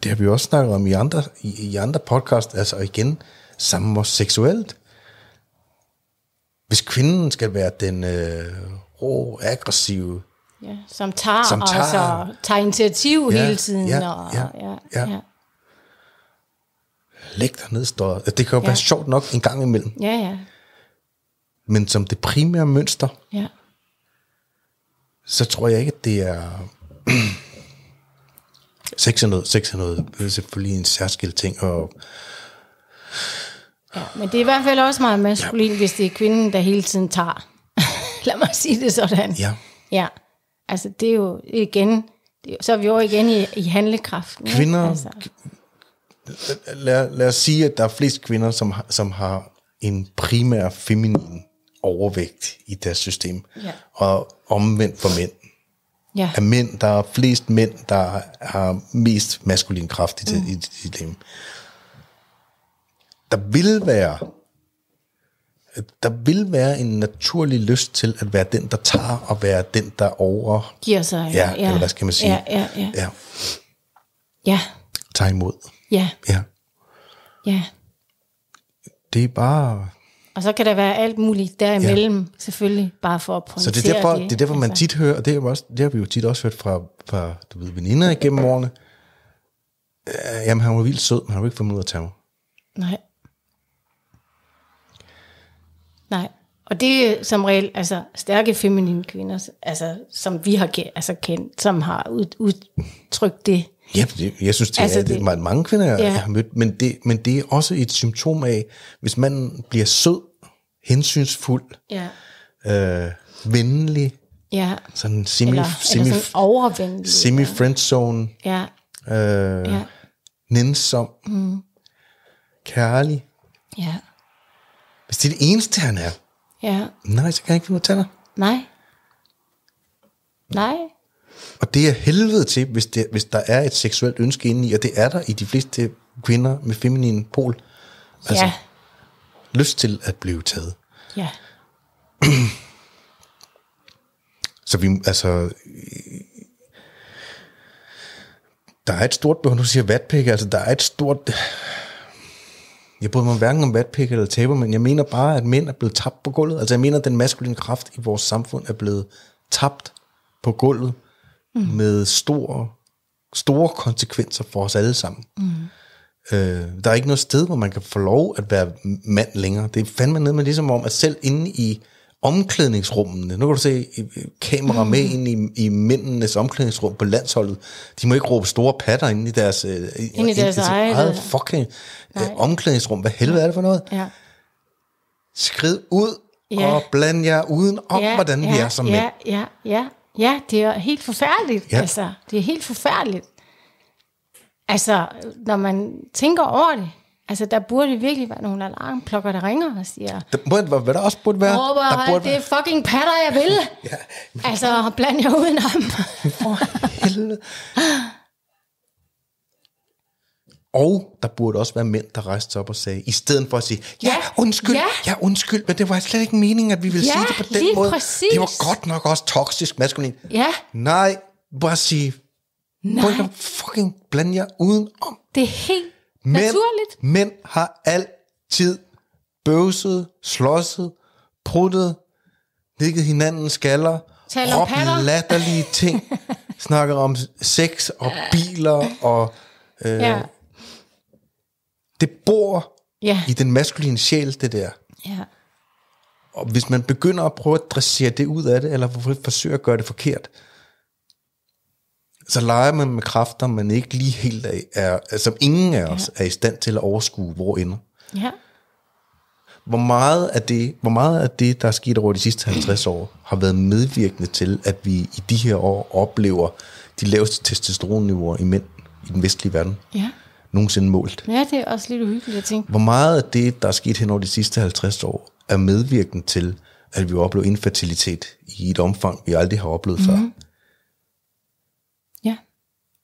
det har vi også snakket om i andre podcast, altså igen, sammen også seksuelt. Hvis kvinden skal være den rå, aggressive... Ja, som tager og tager initiativ hele tiden. Ja. Læg dig ned, står. Det kan jo være sjovt nok en gang imellem. Ja. Men som det primære mønster, så tror jeg ikke, at det er... Sex er noget. Det er selvfølgelig en særskilt ting, og... Ja, men det er i hvert fald også meget maskulin, hvis det er kvinden, der hele tiden tager. Lad mig sige det sådan. Ja. Altså det er jo igen, så er vi jo igen i handlekraften. Kvinder, altså. Lad os sige, at der er flest kvinder, som har en primær feminin overvægt i deres system. Ja. Og omvendt for mænd. Ja. Af mænd, der er flest mænd, der har mest maskulin kraft i sit lem. Der vil være en naturlig lyst til at være den, der tager, og være den, der overgiver sig. Ja, eller hvad skal man sige? Ja. Tager imod. Ja. Det er bare... Og så kan der være alt muligt derimellem, selvfølgelig, bare for at pointere det. Så det er derfor man tit hører, og det har vi jo tit også hørt fra du ved, veninder igennem årene. Jamen, han var vildt sød, men han har ikke fået mod at tage mig. Nej. Og det er som regel altså stærke feminine kvinder, altså som vi har kendt, som har udtrykt det. Ja, jeg synes det altså, er det meget mange kvinder jeg har mødt, men det er også et symptom af, hvis man bliver sød, hensynsfuld, venlig, sådan semi friendzone, nænsom. Kærlig. Ja. Hvis det er det eneste, han er. Ja. Nej, så kan jeg ikke finde tænder. Nej. Og det er helvede til, hvis der er et seksuelt ønske indeni, og det er der i de fleste kvinder med feminin pol. Altså, lyst til at blive taget. Ja. Så vi, altså, der er et stort behov, nu siger vatpik, altså der er et stort, jeg bryder mig hverken om vatpik eller taber, men jeg mener bare, at mænd er blevet tabt på gulvet. Altså jeg mener, at den maskuline kraft i vores samfund er blevet tabt på gulvet med store konsekvenser for os alle sammen. Der er ikke noget sted, hvor man kan få lov at være mand længere. Det er fandme nede med ligesom om, at selv inde i omklædningsrummene, nu kan du se kamera med ind i mændenes omklædningsrum på landsholdet, de må ikke råbe store patter inde i deres, eget fucking omklædningsrum. Hvad helvede er det for noget? Ja. Skrid ud og bland jer uden om, hvordan vi er som mænd. Ja, det er helt forfærdeligt. Ja. Altså, det er helt forfærdeligt. Altså, når man tænker over det, altså, der burde det virkelig være nogle alarmplukker, der ringer og siger... Det burde være, hvad der også burde være. Råber, der burde det er fucking patter, jeg vil. Altså, bland jer udenom. For helvede. Og der burde også være mænd, der rejste sig op og sagde, i stedet for at sige, undskyld, men det var slet ikke meningen, at vi ville sige det på den måde. Præcis. Det var godt nok også toksisk maskulin. Ja. Nej, bare sige... Prøv fucking blande jer udenom. Det er helt naturligt. Mænd har altid bøvset, slåsset, pruttet, ligget hinanden skaller, råbt latterlige ting, snakker om sex og biler og det bor i den maskuline sjæl, det der. Ja. Og hvis man begynder at prøve at dressere det ud af det, eller forsøger at gøre det forkert, så leger man med kræfter, man ikke lige helt er, som ingen af os er i stand til at overskue, hvor ender. Ja. Hvor meget af det, der er sket over de sidste 50 år, har været medvirkende til, at vi i de her år oplever de laveste testosteronniveauer i mænd i den vestlige verden. Ja. Nogensinde målt. Ja, det er også lidt uhyggeligt at tænke. Hvor meget af det, der er sket hen over de sidste 50 år, er medvirkende til, at vi oplever infertilitet i et omfang, vi aldrig har oplevet før.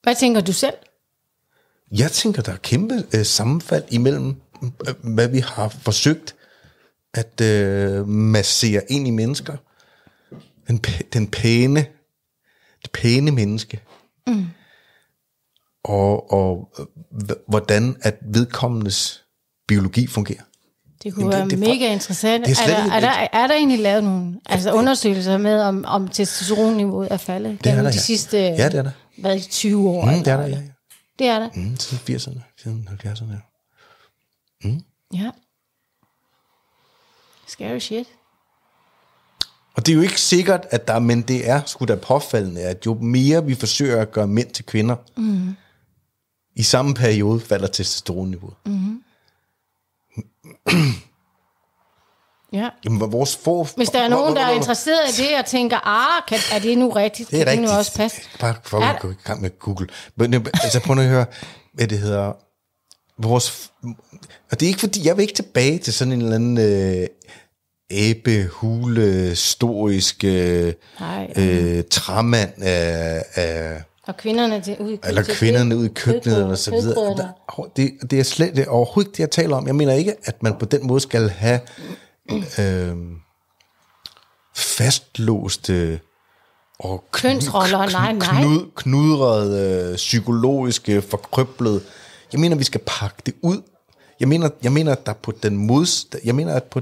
Hvad tænker du selv? Jeg tænker, der er kæmpe sammenfald imellem, hvad vi har forsøgt at massere ind i mennesker. Det pæne menneske. Mm. Og hvordan at vedkommendes biologi fungerer. Det kunne være mega interessant. Er der egentlig lavet nogle undersøgelser med, om testosteronniveauet er faldet? De sidste... Ja, det er der. Hvad, 20 år? Mm, det er der, ja. Det er der? Mm, siden 80'erne, siden 70'erne, ja. Mm. Ja. Scary shit. Og det er jo ikke sikkert, at der, men det er sgu da påfaldende, at jo mere vi forsøger at gøre mænd til kvinder, i samme periode falder testosteronniveauet. Mm. Ja. Jamen, vores hvis der er nogen, der er interesseret i det og tænker, er det nu rigtigt? Det er rigtigt. Nu også passe? Bare for at gå i gang med Google. Men, altså prøv at høre, hvad det hedder. Og det er ikke fordi, jeg vil ikke tilbage til sådan en eller anden æbehule, storisk træmand af... Og kvinderne ud i køkkenet og så videre. Det er overhovedet ikke det, jeg taler om. Jeg mener ikke, at man på den måde skal have... fastlåste og knudrede psykologiske forkrøblede. Jeg mener, vi skal pakke det ud. Jeg mener, at der på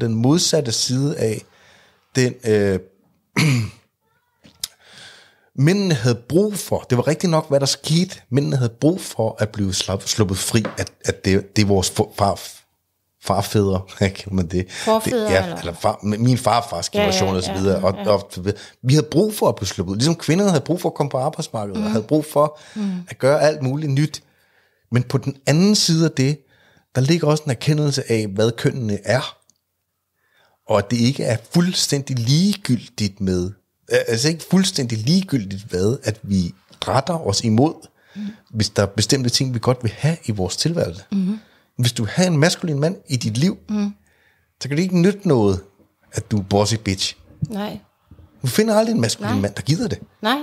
den modsatte side af den mændene havde brug for. Det var rigtig nok, hvad der skete. Mændene havde brug for at blive sluppet fri at det er vores farfædre, kan man det? Forfædre, det eller min farfars generation og så videre. Og vi havde brug for at blive sluppet. Ligesom kvinderne havde brug for at komme på arbejdsmarkedet, og havde brug for at gøre alt muligt nyt. Men på den anden side af det, der ligger også en erkendelse af, hvad kønnene er. Og at det ikke er fuldstændig ligegyldigt med, altså ikke fuldstændig ligegyldigt hvad, at vi retter os imod, hvis der er bestemte ting, vi godt vil have i vores tilværelse. Mm. Hvis du har en maskulin mand i dit liv, så kan det ikke nytte noget, at du er bossy bitch. Nej. Du finder aldrig en maskulin mand, der gider det. Nej.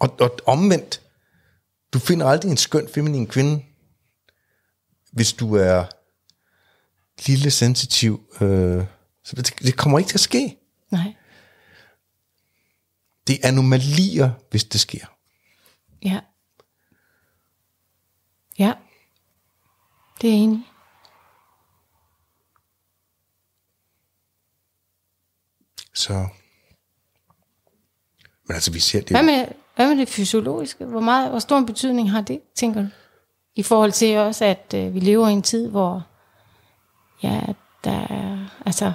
Og omvendt, du finder aldrig en skøn feminin kvinde, hvis du er lille sensitiv, så det kommer ikke til at ske. Nej. Det er anomalier, hvis det sker. Ja. Ja. Det er enig. Så. Men altså, vi ser det. Hvad med det fysiologiske? Hvor stor en betydning har det, tænker du? I forhold til også, at vi lever i en tid, hvor ja, der er altså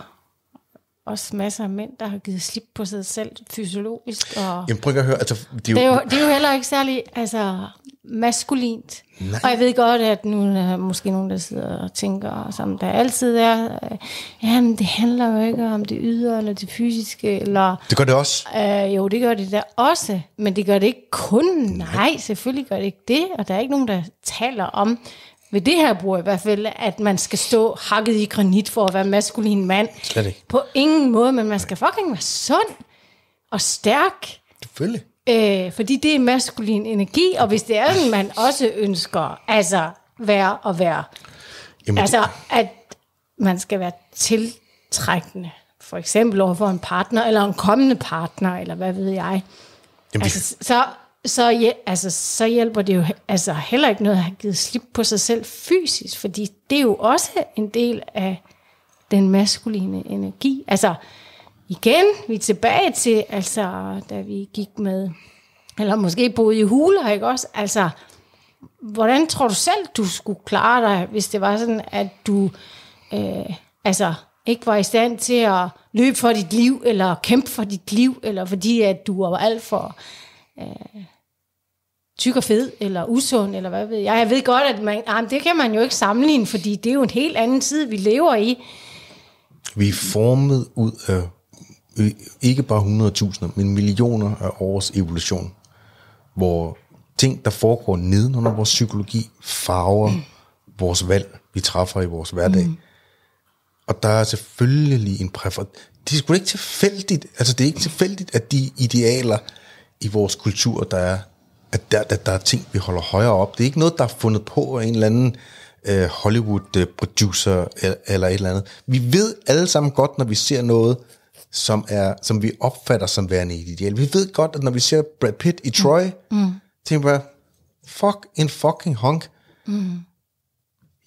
også masser af mænd, der har givet slip på sig selv fysiologisk. Og jamen, prøv at høre. Altså, det er jo heller ikke særlig altså, maskulint. Nej. Og jeg ved godt, at nu er måske nogen, der sidder og tænker, som der altid er, jamen det handler jo ikke om det ydre, eller det fysiske, eller... Det gør det også. Jo, det gør det der også, men det gør det ikke kun. Nej, selvfølgelig gør det ikke det, og der er ikke nogen, der taler om... Ved det her bruger i hvert fald, at man skal stå hakket i granit for at være maskulin mand. Slet ikke. På ingen måde, men man skal fucking være sund og stærk. Selvfølgelig. Fordi det er maskulin energi, og hvis det er, at man også ønsker altså være. Jamen, altså, at man skal være tiltrækkende. For eksempel overfor en partner, eller en kommende partner, eller hvad ved jeg. Jamen, altså, så hjælper det jo altså heller ikke noget at have givet slip på sig selv fysisk, fordi det er jo også en del af den maskuline energi. Altså igen, vi er tilbage til, altså da vi gik med, eller måske boede i huler, ikke også? Altså, hvordan tror du selv, du skulle klare dig, hvis det var sådan, at du altså ikke var i stand til at løbe for dit liv, eller kæmpe for dit liv, eller fordi at du var alt for... tyk og fed eller usund eller hvad ved jeg. Jeg ved godt, at man, det kan man jo ikke sammenligne, fordi det er jo en helt anden tid, vi lever i. Vi er formet ud af ikke bare 100.000, men millioner af års evolution, hvor ting, der foregår nedenunder vores psykologi, farver vores valg, vi træffer i vores hverdag. Og der er selvfølgelig en præference. Det er sgu ikke tilfældigt, altså det er ikke tilfældigt, at de idealer i vores kultur, der er, at der er ting, vi holder højere op. Det er ikke noget, der er fundet på af en eller anden Hollywood-producer eller et eller andet. Vi ved alle sammen godt, når vi ser noget, som vi opfatter som værende et ideal. Vi ved godt, at når vi ser Brad Pitt i Troy, tænker jeg, fuck en fucking honk.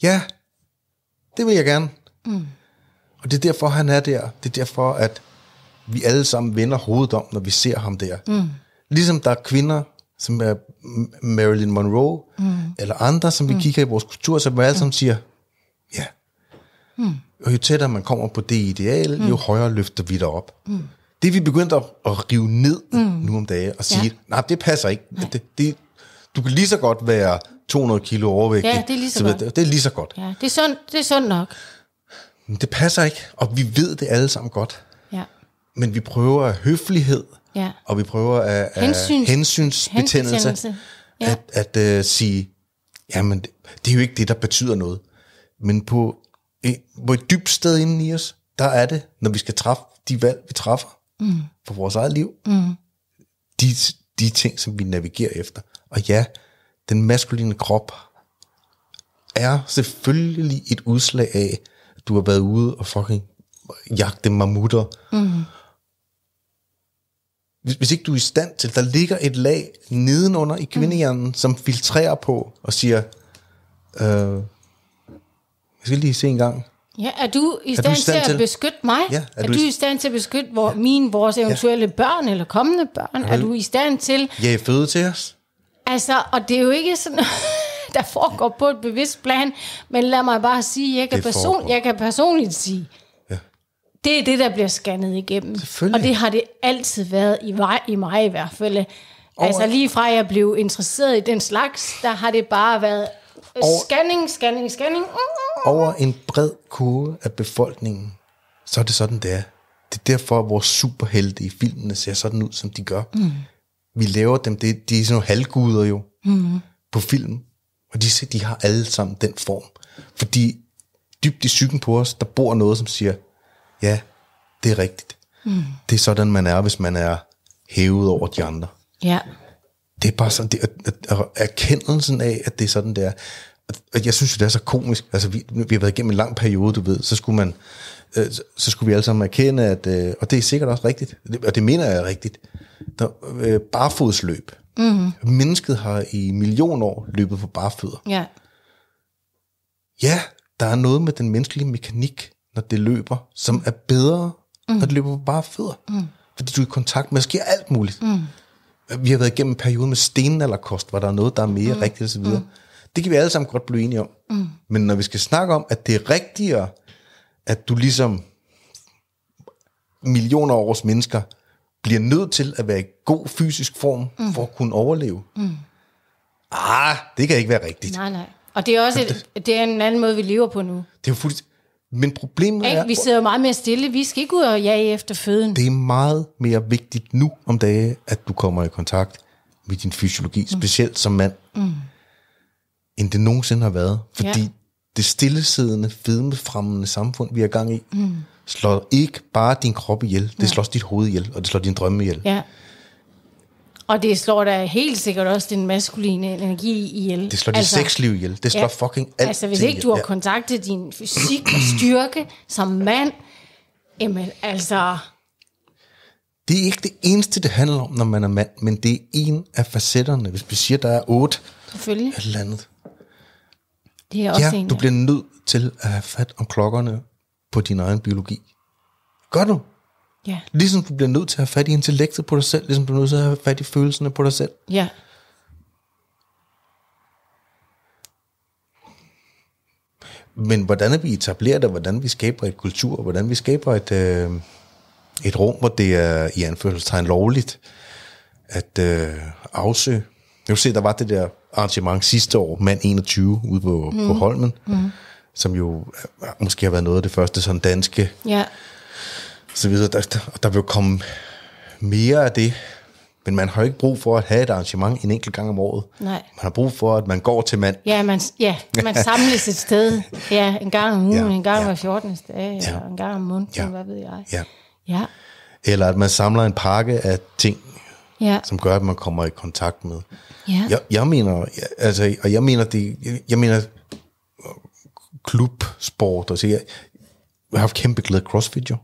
Ja, det vil jeg gerne. Og det er derfor, han er der. Det er derfor, at vi alle sammen vender hovedet om, når vi ser ham der. Ligesom der er kvinder, som er Marilyn Monroe, eller andre, som vi kigger i vores kultur, så vi alle sammen siger, ja. Og jo tættere man kommer på det ideal, jo højere løfter vi derop. Det vi begyndte at rive ned nu om dagen, og sige, nej, det passer ikke. Du kan lige så godt være 200 kilo overvægtig. Ja, det er lige så godt. Det er lige så godt. Ja, det er sundt nok. Men det passer ikke, og vi ved det alle sammen godt. Ja. Men vi prøver af høflighed, ja, og vi prøver af hensynsbetændelse, ja, at sige, jamen, det er jo ikke det, der betyder noget. Men på et dybt sted inden i os, der er det, når vi skal træffe de valg, vi træffer for vores eget liv, de ting, som vi navigerer efter. Og ja, den maskuline krop er selvfølgelig et udslag af, at du har været ude og fucking jagte mammutter. Hvis ikke du er i stand til, der ligger et lag nedenunder i kvindehjernen, som filtrerer på og siger, jeg skal lige se en gang. Ja, er du i stand til at beskytte mig? Ja, er du i stand til at beskytte vores eventuelle børn eller kommende børn? Er du i stand til... Ja, I føde til os. Altså, og det er jo ikke sådan... der foregår på et bevidst plan, men lad mig bare sige, jeg kan personligt sige... Det er det, der bliver scannet igennem. Og det har det altid været i mig i hvert fald. Altså lige fra jeg blev interesseret i den slags, der har det bare været scanning. Over en bred kurve af befolkningen, så er det sådan, det er. Det er derfor, at vores superhelte i filmene ser sådan ud, som de gør. Vi laver dem, de er sådan nogle halvguder jo, på film. Og de har alle sammen den form. Fordi dybt i psyken på os, der bor noget, som siger, ja, det er rigtigt. Det er sådan, man er, hvis man er hævet over de andre. Ja. Det er bare sådan, erkendelsen af, at det er sådan, det er. Og jeg synes jo, det er så komisk. Altså, vi har været igennem en lang periode, du ved. Så skulle vi alle sammen erkende, at, og det er sikkert også rigtigt, og det mener jeg er rigtigt, barefodsløb. Mm-hmm. Mennesket har i millioner år løbet på barefødder. Ja. Ja, der er noget med den menneskelige mekanik, når det løber, som er bedre, når det løber på barefødder. Mm. Fordi du er i kontakt med, at der sker alt muligt. Mm. Vi har været igennem en periode med stenalderkost, hvor der er noget, der er mere rigtigt osv. Mm. Det kan vi alle sammen godt blive enige om. Mm. Men når vi skal snakke om, at det er rigtigere, at du ligesom millioner af års mennesker bliver nødt til at være i god fysisk form for at kunne overleve. Mm. Det kan ikke være rigtigt. Nej. Og det er også det er en anden måde, vi lever på nu. Det er jo fuldstændig. Men problemet er... Vi sidder meget mere stille. Vi skal ikke ud og jage efter føden. Det er meget mere vigtigt nu om dage, at du kommer i kontakt med din fysiologi, specielt som mand, end det nogensinde har været. Fordi det stillesiddende, fedmefremmende samfund, vi er i gang i, slår ikke bare din krop ihjel. Det slår også dit hoved ihjel, og det slår din drømme ihjel. Ja. Og det slår da helt sikkert også den maskuline energi ihjel. Det slår dit sexliv ihjel. Det slår fucking alt. Altså hvis ikke du har kontaktet din fysik og styrke som mand, jamen altså... Det er ikke det eneste, det handler om, når man er mand, men det er en af facetterne. Hvis vi siger, der er 8 eller andet. Det er også du bliver nødt til at have fat om klokkerne på din egen biologi. Gør du? Ja. Ligesom du bliver nødt til at have fat i intellektet på dig selv, ligesom du bliver nødt til at have fat i følelserne på dig selv. Ja. Men hvordan vi etablerer det, hvordan vi skaber et kultur, hvordan vi skaber et rum, hvor det er i anførselstegn lovligt at afsøge. Jeg vil se, der var det der arrangement sidste år, mand 21, ude på Holmen, som jo måske har været noget af det første sådan danske... Ja. Så videre. Der vil komme mere af det, men man har ikke brug for at have et arrangement en enkelt gang om året. Nej. Man har brug for, at man går til mand. Man samles et sted. Ja, en gang om ugen, en gang hver 14. dag, eller en gang om måneden, hvad ved jeg. Ja. Eller at man samler en pakke af ting, som gør, at man kommer i kontakt med. Ja. Jeg mener klubsport. Altså, jeg har haft kæmpe glæde af CrossFit, jo.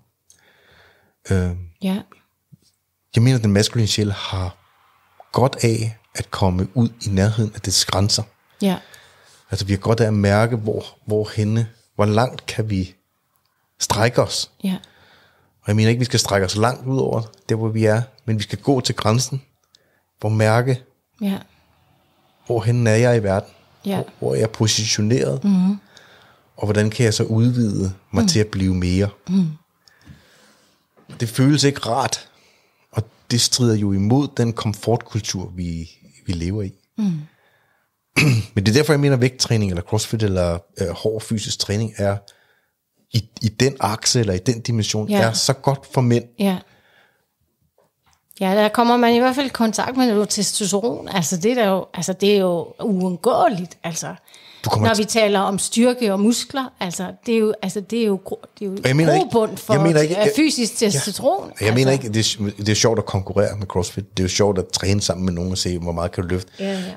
Jeg mener, at den maskuline sjæl har godt af at komme ud i nærheden af dets grænser. Ja. Altså vi har godt af at mærke, hvor langt kan vi strække os. Ja. Og jeg mener ikke, vi skal strække os langt ud over der, hvor vi er, men vi skal gå til grænsen, hvor mærke, hvorhenne er jeg i verden, hvor er jeg positioneret, og hvordan kan jeg så udvide mig til at blive mere. Det føles ikke rart, og det strider jo imod den komfortkultur, vi lever i. Mm. Men det er derfor, jeg mener, at vægttræning eller CrossFit eller hård fysisk træning er i den akse eller i den dimension, er så godt for mænd. Ja, der kommer man i hvert fald i kontakt med noget testosteron. Altså det er jo, uundgåeligt. Altså når vi taler om styrke og muskler, altså det er jo, grobund for fysisk testosteron. Jeg mener ikke, det er sjovt at konkurrere med CrossFit. Det er jo sjovt at træne sammen med nogen og se, hvor meget kan du løfte.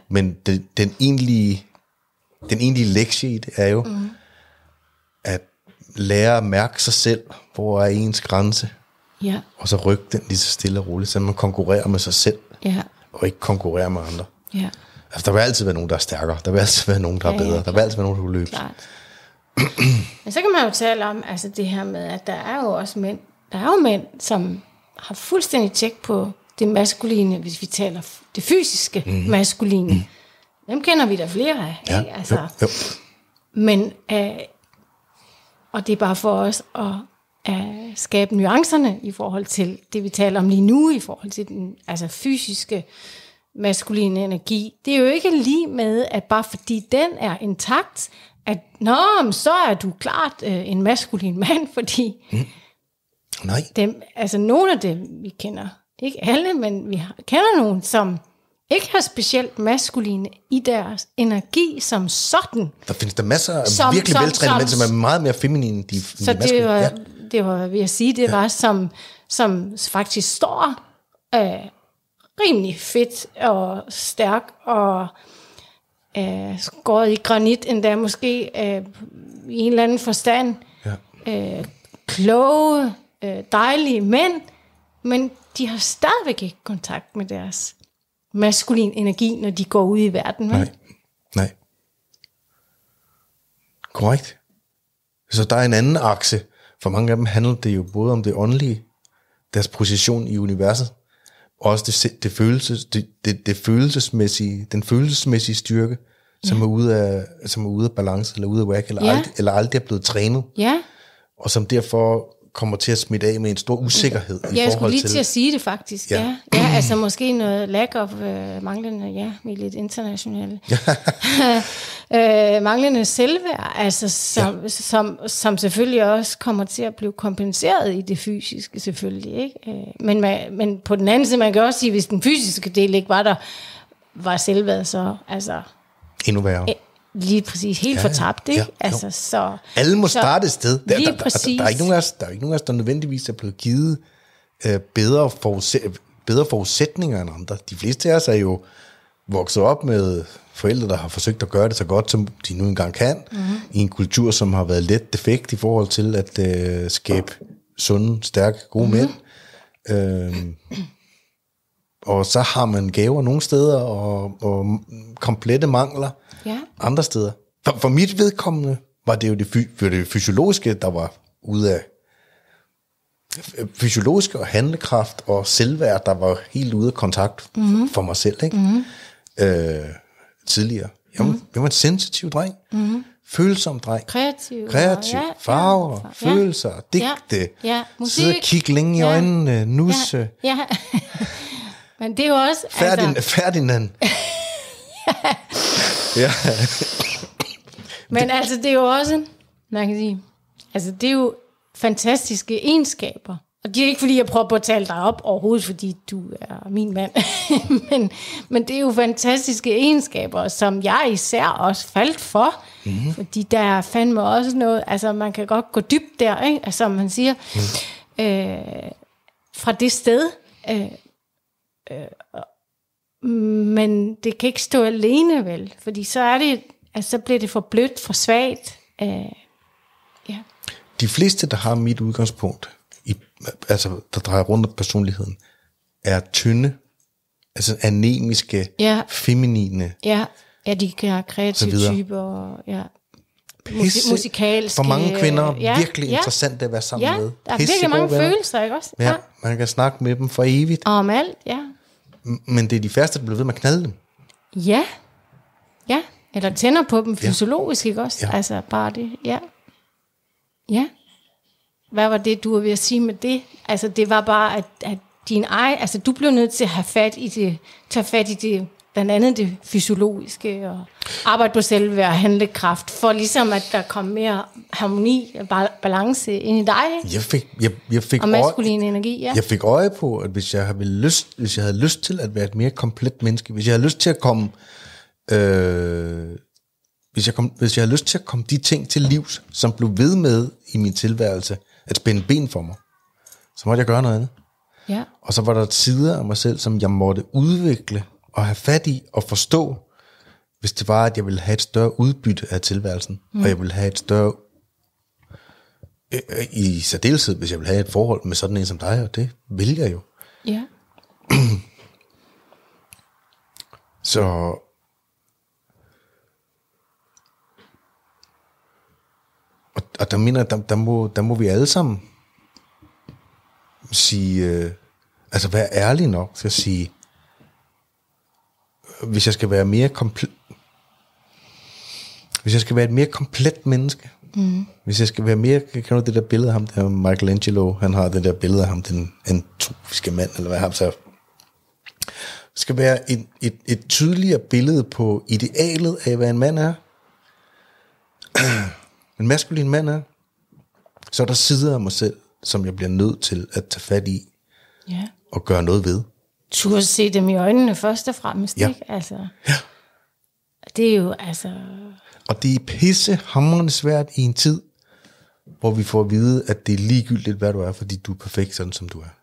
Men den egentlige lektie i det er jo at lære at mærke sig selv, hvor er ens grænse. Ja. Og så rykke den lige så stille og roligt, så man konkurrerer med sig selv, og ikke konkurrerer med andre. Ja. Altså, der vil altid være nogen, der er stærkere. Der vil altid være nogen, der er bedre. Der vil altid være nogen, der kan løbe. Men så kan man jo tale om altså det her med, at der er jo også mænd, som har fuldstændig tjek på det maskuline, hvis vi taler det fysiske maskuline. Dem kender vi da flere af. Ikke? Altså, jo. Men, og det er bare for os at skabe nuancerne i forhold til det, vi taler om lige nu, i forhold til den altså fysiske maskuline energi. Det er jo ikke lige med, at bare fordi den er intakt, at så er du klart en maskulin mand, fordi nej. Dem, altså nogle af dem, vi kender, ikke alle, men vi kender nogen, som ikke har specielt maskuline i deres energi som sådan. Der findes der masser af virkelig veltrænede mænd, som er meget mere feminine, de så de maskuline. Det var, vil jeg sige, det var, som faktisk står rimelig fedt og stærk og skåret i granit, endda måske i en eller anden forstand. Ja. Kloge, dejlige mænd, men de har stadigvæk ikke kontakt med deres maskulin energi, når de går ud i verden. Nej, nej. Korrekt. Så der er en anden akse. For mange af dem handler det jo både om det åndelige, deres position i universet, og også det følelsesmæssige, den følelsesmæssige styrke, som, ja, er ude af balance, eller ude af whack, eller, ja, aldrig er blevet trænet. Ja. Og som derfor kommer til at smitte af med en stor usikkerhed. Ja, jeg skulle lige til at sige det faktisk. Ja, ja. Ja, altså måske noget lack of manglende, ja, vi er lidt internationale. Manglende selvværd, altså som, ja, som selvfølgelig også kommer til at blive kompenseret i det fysiske selvfølgelig, ikke? Men på den anden side, man kan også sige, hvis den fysiske del ikke var der, var selvværd så altså endnu værre. Lige præcis, helt, ja, fortabt, ikke? Ja, altså, så, alle må starte et sted. Der er ikke nogen af os, der nødvendigvis er blevet givet bedre forudsætninger end andre. De fleste af os er jo vokset op med forældre, der har forsøgt at gøre det så godt, som de nu engang kan, mm-hmm, i en kultur, som har været let defekt i forhold til at skabe sunde, stærke, gode, mm-hmm, mænd. Og så har man gaver nogle steder, og komplette mangler, ja, andre steder. For mit vedkommende var det jo det fysiologiske, der var ude af. Fysiologiske og handlekraft og selvværd, der var helt ude af kontakt, mm-hmm, for mig selv, ikke? Mm-hmm. Tidligere. Jamen, mm-hmm, jeg var en sensitiv dreng. Mm-hmm. Følsom dreng. Kreativ. Farver, ja, følelser, digte. Ja. Sidde og kigge længe i øjnene, nusse. Ja. Men det er jo også... Ferdinand. Ja. Ja. Men altså, det er jo også... Man kan sige... Altså, det er jo fantastiske egenskaber. Og det er ikke, fordi jeg prøver på at tale dig op overhovedet, fordi du er min mand. men det er jo fantastiske egenskaber, som jeg især også faldt for. Mm-hmm. Fordi der er fandme også noget... Altså, man kan godt gå dybt der, ikke? Altså, som man siger. Mm. Fra det sted... men det kan ikke stå alene, vel, fordi så er det, altså, så bliver det for blødt, for svagt. Ja. De fleste, der har mit udgangspunkt, der drejer rundt om personligheden, er tynde, altså anemiske, ja, feminine. Ja, ja, de kan have kreative typer, ja. Musikalske. For mange kvinder, ja, virkelig, ja, interessant at være sammen, ja, med. Der er virkelig mange venner, følelser, ikke også? Ja, ja, man kan snakke med dem for evigt. Og om alt, ja. Men det er de færreste, der bliver ved med at knalde dem. Ja, ja. Eller tænder på dem, ja, fysiologisk, ikke også? Ja. Altså bare det, ja. Ja. Hvad var det, du var ved at sige med det? Altså det var bare, at din egen, altså du blev nødt til at have fat i det, tage fat i det, blandt andet det fysiologiske, og arbejde på selvværd og handlekraft, for ligesom at der kom mere harmoni og balance ind i dig. Jeg fik og maskulin energi, ja. Jeg fik øje på, at hvis jeg havde lyst til at være et mere komplet menneske, hvis jeg havde lyst til at komme, hvis jeg havde lyst til at komme de ting til livs, som blev ved med i min tilværelse, at spænde ben for mig, så måtte jeg gøre noget andet. Ja. Og så var der sider af mig selv, som jeg måtte udvikle, og have fat i og forstå, hvis det var, at jeg ville have et større udbytte af tilværelsen, og jeg ville have et større, i særdeleshed, hvis jeg ville have et forhold med sådan en som dig, og det vil jeg jo. Ja. Så og der mener jeg, der må vi alle sammen sige, altså være ærlig nok til at sige, hvis jeg skal være et mere komplet menneske, hvis jeg skal være mere, kan du det der billede af ham der, Michelangelo, han har det der billede af ham, den antropiske mand, eller hvad ham så, skal være et tydeligere billede på idealet af, hvad en mand er, en maskulin mand er, så er der sider af mig selv, som jeg bliver nødt til at tage fat i, yeah, og gøre noget ved. Tur at se dem i øjnene først og fremmest, ja, ikke? Altså, ja. Det er jo, altså... Og det er pissehamrende svært i en tid, hvor vi får at vide, at det er ligegyldigt, hvad du er, fordi du er perfekt, sådan som du er.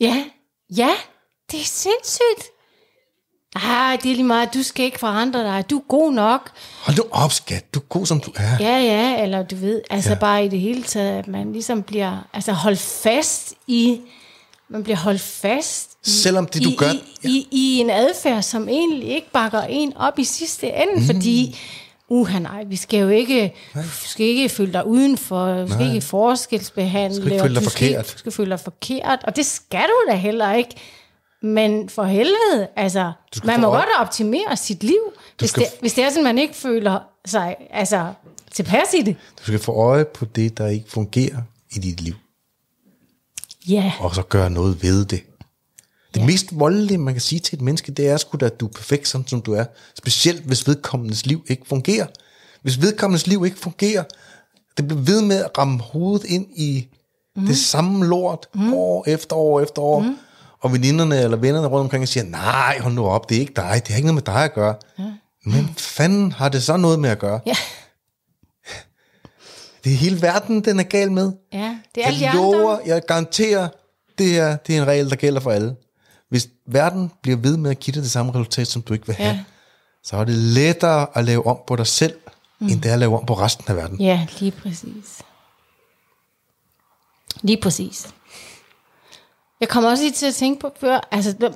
Ja, ja, det er sindssygt. Ah, det er lige meget, du skal ikke forandre dig, du er god nok. Hold nu op, skat, du er god, som du er. Ja, ja, eller du ved, altså ja. Bare i det hele taget, at man ligesom bliver, altså holdt fast i, man bliver holdt fast i, selvom det, du gør, i en adfærd, som egentlig ikke bakker en op i sidste ende, fordi, nej, vi skal ikke føle dig udenfor, vi skal ikke forskelsbehandle, vi skal føle dig forkert, og det skal du da heller ikke. Men for helvede, altså, man må godt optimere sit liv, hvis det er sådan, man ikke føler sig altså, tilpas i det. Du skal få øje på det, der ikke fungerer i dit liv. Ja. Og så gøre noget ved det. Det mest voldelige, man kan sige til et menneske, det er sgu da, at du er perfekt, sådan som du er. Specielt, hvis vedkommendes liv ikke fungerer. Hvis vedkommendes liv ikke fungerer, det bliver ved med at ramme hovedet ind i det samme lort, år efter år. Og veninderne eller vennerne rundt omkring og siger, nej, hold nu op, det er ikke dig, det har ikke noget med dig at gøre. Ja. Men fanden har det så noget med at gøre? Ja. Det er hele verden, den er gal med. Ja, det er alle de andre. Jeg garanterer, det er en regel, der gælder for alle. Hvis verden bliver ved med at give dig det samme resultat, som du ikke vil have, så er det lettere at lave om på dig selv, end det er at lave om på resten af verden. Ja, lige præcis. Lige præcis. Jeg kommer også lige til at tænke på før, altså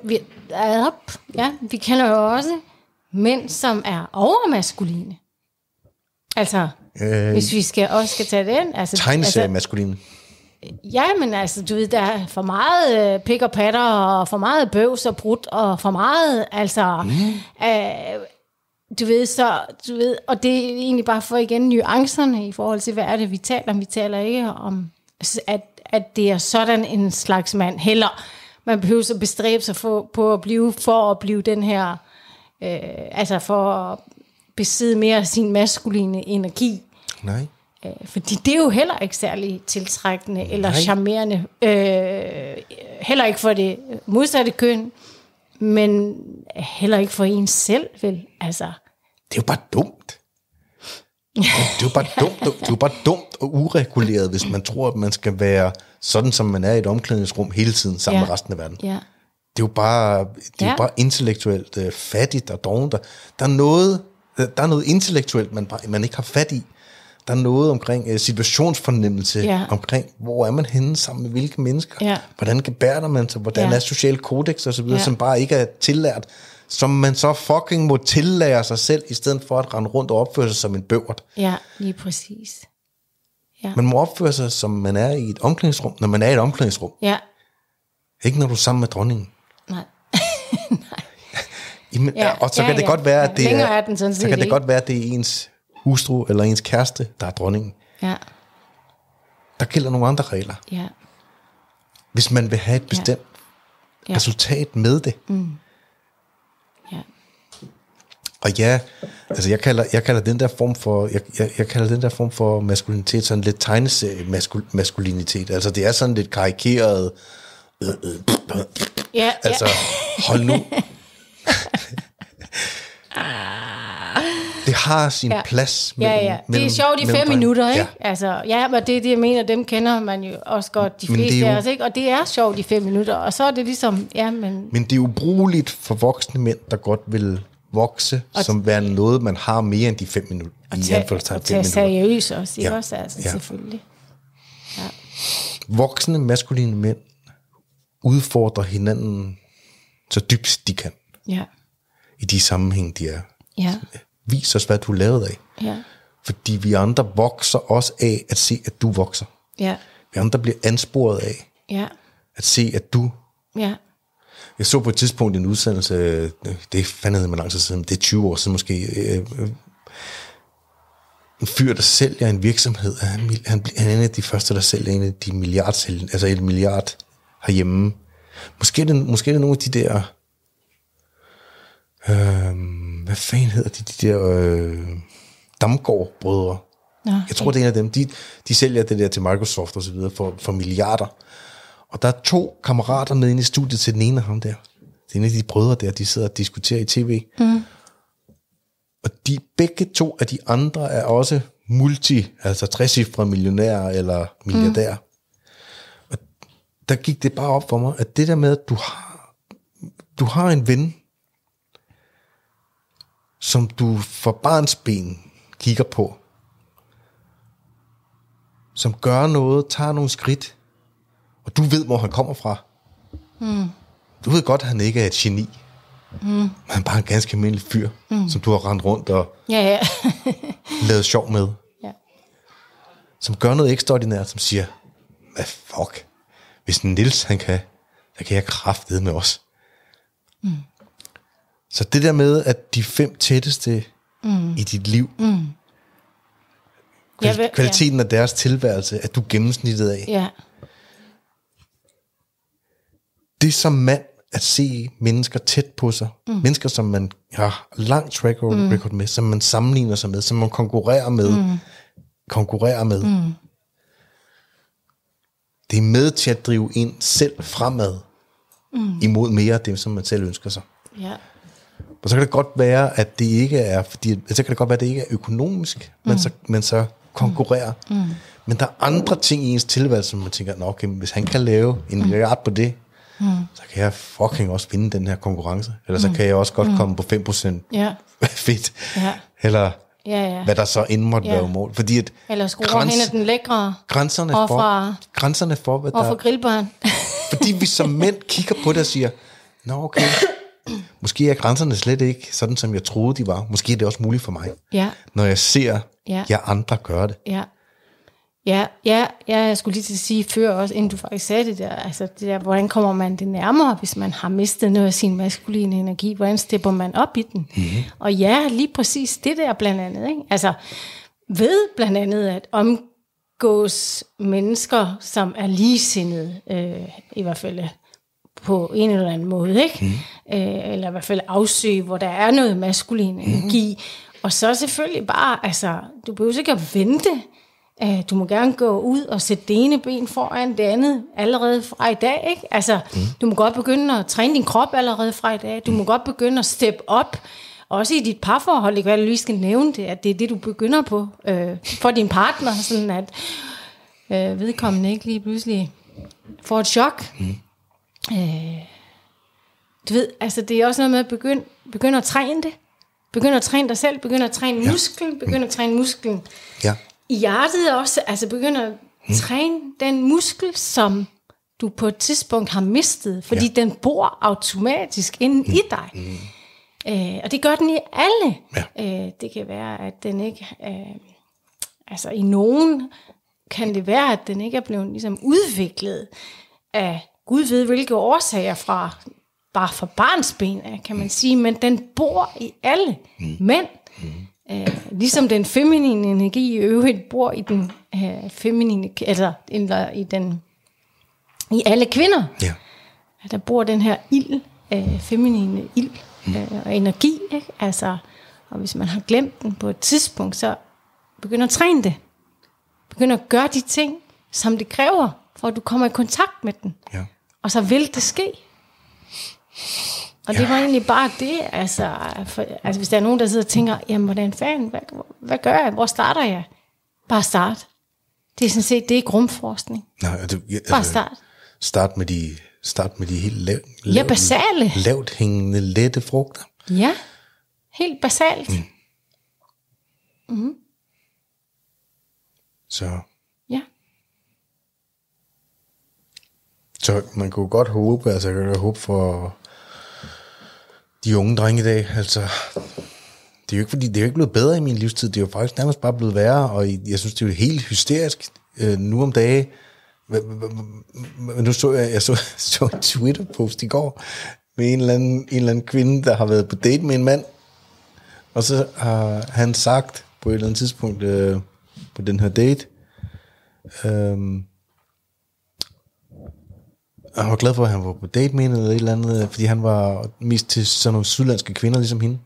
vi kender jo også mænd, som er overmaskuline. Altså, hvis vi skal tage det ind. Altså, tegneseriemaskuline. Ja, men altså, du ved, der er for meget pik og patter, og for meget bøvs og brud, og for meget, altså, du ved, og det er egentlig bare for igen nuancerne i forhold til, hvad er det, vi taler om. Vi taler ikke om, at det er sådan en slags mand. Heller, man behøver så bestræbe sig på at blive den her, altså for at besidde mere af sin maskuline energi. Nej. Fordi det er jo heller ikke særlig tiltrækkende eller charmerende. Heller ikke for det modsatte køn, men heller ikke for en selv, vel? Altså. Det er jo bare dumt. Det er jo bare dumt, og ureguleret, hvis man tror, at man skal være sådan, som man er i et omklædningsrum hele tiden sammen med resten af verden. Ja. Det er jo bare, det er jo bare intellektuelt fattigt og dovent. Der er noget intellektuelt, man ikke har fat i. Der er noget omkring situationsfornemmelse, omkring hvor er man henne sammen med hvilke mennesker, hvordan gebærder man sig, hvordan er social kodex og så videre, som bare ikke er tillært, som man så fucking må tillære sig selv, i stedet for at rende rundt og opføre sig som en bøvert. Ja, lige præcis. Ja. Man må opføre sig, som man er i et omklædningsrum, når man er i et omklædningsrum. Ja. Ikke når du er sammen med dronningen. Nej. Jamen, ja, og så kan det godt være, at det er ens hustru eller ens kæreste, der er dronningen. Ja. Der gælder nogle andre regler. Ja. Hvis man vil have et bestemt resultat med det. Mm. Og altså jeg kalder den der form for maskulinitet sådan lidt tegneserie maskulinitet. Altså det er sådan lidt karikeret. Ja. Altså hold nu. Det har sin plads. Ja. Det er sjovt i 5 minutter, ikke? Ja. Altså, ja, men det er det, jeg mener, dem kender man jo også godt, de fleste af os, ikke? Og det er sjovt i 5 minutter, og så er det ligesom, Men det er ubrugeligt for voksne mænd, der godt vil vokse, og som værende noget, man har mere end de 5 minutter. Og tage seriøs også, ikke også? Altså, selvfølgelig. Ja. Voksne, maskuline mænd udfordrer hinanden så dybt de kan. Ja. I de sammenhæng, de er. Ja. Vis os, hvad du er lavet af. Ja. Fordi vi andre vokser også af at se, at du vokser. Ja. Vi andre bliver ansporet af at se, at du... Ja. Jeg så på et tidspunkt en udsendelse, det er fandme lang tid siden, det er 20 år siden måske, en fyr, der sælger en virksomhed, han er en af de første, der sælger en af de milliardsælgende, altså et milliard herhjemme. Måske er det nogle af de der, hvad fanden hedder de der Damgaard-brødre. Jeg tror, det er en af dem. De sælger det der til Microsoft og så videre for milliarder. Og der er 2 kammerater med inde i studiet til den ene af ham der. Det er en af de brødre der, de sidder og diskuterer i tv. Mm. Og de begge 2 af de andre er også altså 3-cifrede millionærer eller milliardærer. Og der gik det bare op for mig, at det der med, at du har en ven, som du for barnsben kigger på, som gør noget, tager nogle skridt, og du ved, hvor han kommer fra. Mm. Du ved godt, at han ikke er et geni. Mm. Men han er bare en ganske almindelig fyr, som du har rendt rundt og lavet sjov med. Yeah. Som gør noget ekstraordinært, som siger, hvad fuck, hvis Niels han kan, der kan jeg kraftede med os. Mm. Så det der med, at de 5 tætteste i dit liv, kvaliteten af deres tilværelse, at du gennemsnittet af. Ja. Det som mand, at se mennesker tæt på sig, mennesker som man har lang track record med, som man sammenligner sig med, som man konkurrerer med, det er med til at drive en selv fremad, imod mere af det, som man selv ønsker sig. Ja. Og så kan det godt være, at det ikke er, fordi, så kan det godt være, at det ikke er økonomisk, men så konkurrerer. Mm. Men der er andre ting i ens tilværelse, som man tænker, nå okay, hvis han kan lave en milliard på det, så kan jeg fucking også vinde den her konkurrence. Eller så kan jeg også godt komme på 5%. Yeah. Fedt. Yeah. Eller hvad der så inden måtte være mål. Fordi at eller skruer hen af den lækre grænserne for hvad og der, for grillbørn. Fordi vi som mænd kigger på det og siger, nå okay, måske er grænserne slet ikke sådan, som jeg troede, de var. Måske er det også muligt for mig, når jeg ser, jeg andre gør det. Ja, jeg skulle lige til at sige før også, inden du faktisk sagde det der, altså det der, hvordan kommer man det nærmere, hvis man har mistet noget af sin maskuline energi? Hvordan stepper man op i den? Mm-hmm. Og ja, lige præcis det der blandt andet, ikke? Altså ved blandt andet at omgås mennesker, som er ligesindede, i hvert fald på en eller anden måde, ikke? Eller i hvert fald afsøge, hvor der er noget maskulin energi. Og så selvfølgelig bare, altså, du behøver ikke at vente. Du må gerne gå ud og sætte det ene ben foran det andet allerede fra i dag, ikke? Altså, du må godt begynde at træne din krop allerede fra i dag. Du må godt begynde at steppe op, også i dit parforhold, ikke? Hvad du lige skal nævne det, at det er det, du begynder på for din partner, sådan at vedkommende ikke lige pludselig får et chok. Du ved, altså det er også noget med at begynde at træne det. Begynde at træne dig selv, begynde at træne musklen, begynde at træne musklen. Ja. I hjertet også, altså begynde at træne den muskel, som du på et tidspunkt har mistet, fordi den bor automatisk inden i dig. Og det gør den i alle. Ja. Det kan være, at den ikke, altså i nogen kan det være, at den ikke er blevet ligesom udviklet af Gud ved, hvilke årsager fra, bare fra barnsben af, kan man sige, men den bor i alle mænd. Ligesom den feminine energi i øvrigt bor i den feminine, altså i alle kvinder. Ja. Der bor den her ild, feminine ild og energi, ikke? Altså, og hvis man har glemt den på et tidspunkt, så begynder at træne det. Begynder at gøre de ting, som det kræver, for at du kommer i kontakt med den. Ja. Og så vil det ske. Og det var egentlig bare det, altså hvis der er nogen, der sidder og tænker, jamen hvordan fanden, hvad gør jeg, hvor starter jeg? Bare start. Det er sådan set, det er ikke rumforskning. Nej, det, bare start. Start med de helt lavt hængende, lette frugter. Ja, helt basalt. Så. Så man kunne godt håbe, altså jeg kan håbe for de unge drenge i dag, altså det er jo ikke, fordi det er jo ikke blevet bedre i min livstid, det er jo faktisk nærmest bare blevet værre, og jeg synes, det er jo helt hysterisk nu om dage. Nu så jeg så en Twitter-post i går med en eller anden kvinde, der har været på date med en mand, og så har han sagt på et eller andet tidspunkt på den her date, han var glad for, at han var på date med eller et eller andet, fordi han var mest til sådan nogle sydlandske kvinder, ligesom hende.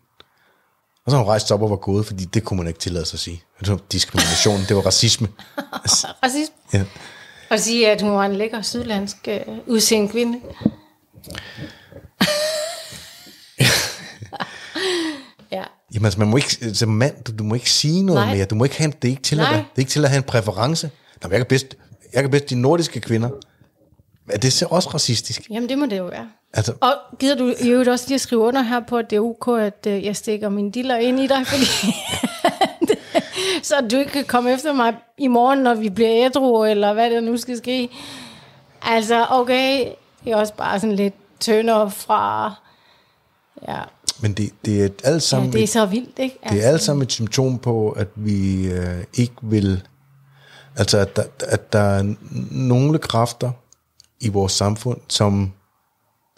Og så har hun rejst op og var gået, fordi det kunne man ikke tillade sig at sige. Det var diskrimination, det var racisme. Racisme? Ja. Og sige, at hun var en lækker sydlandsk udseende kvinde. Ja. Jamen altså, man må ikke, som mand, du må ikke sige noget mere. Du må ikke have, det er ikke tilladt at have en præference. Nå, jeg kan bedst de nordiske kvinder. Er det så også racistisk? Jamen det må det jo være. Altså. Og gider du i øvrigt også lige at skrive under her på, at det er ok, at jeg stikker mine diller ind i dig, fordi så du ikke kan komme efter mig i morgen, når vi bliver ædru, eller hvad der nu skal ske. Altså, okay, det er også bare sådan lidt tønder fra... Ja. Men det er alt sammen... Ja, det er så vildt, ikke? Altså. Det er alt sammen et symptom på, at vi ikke vil... Altså, at der er nogle kræfter i vores samfund, som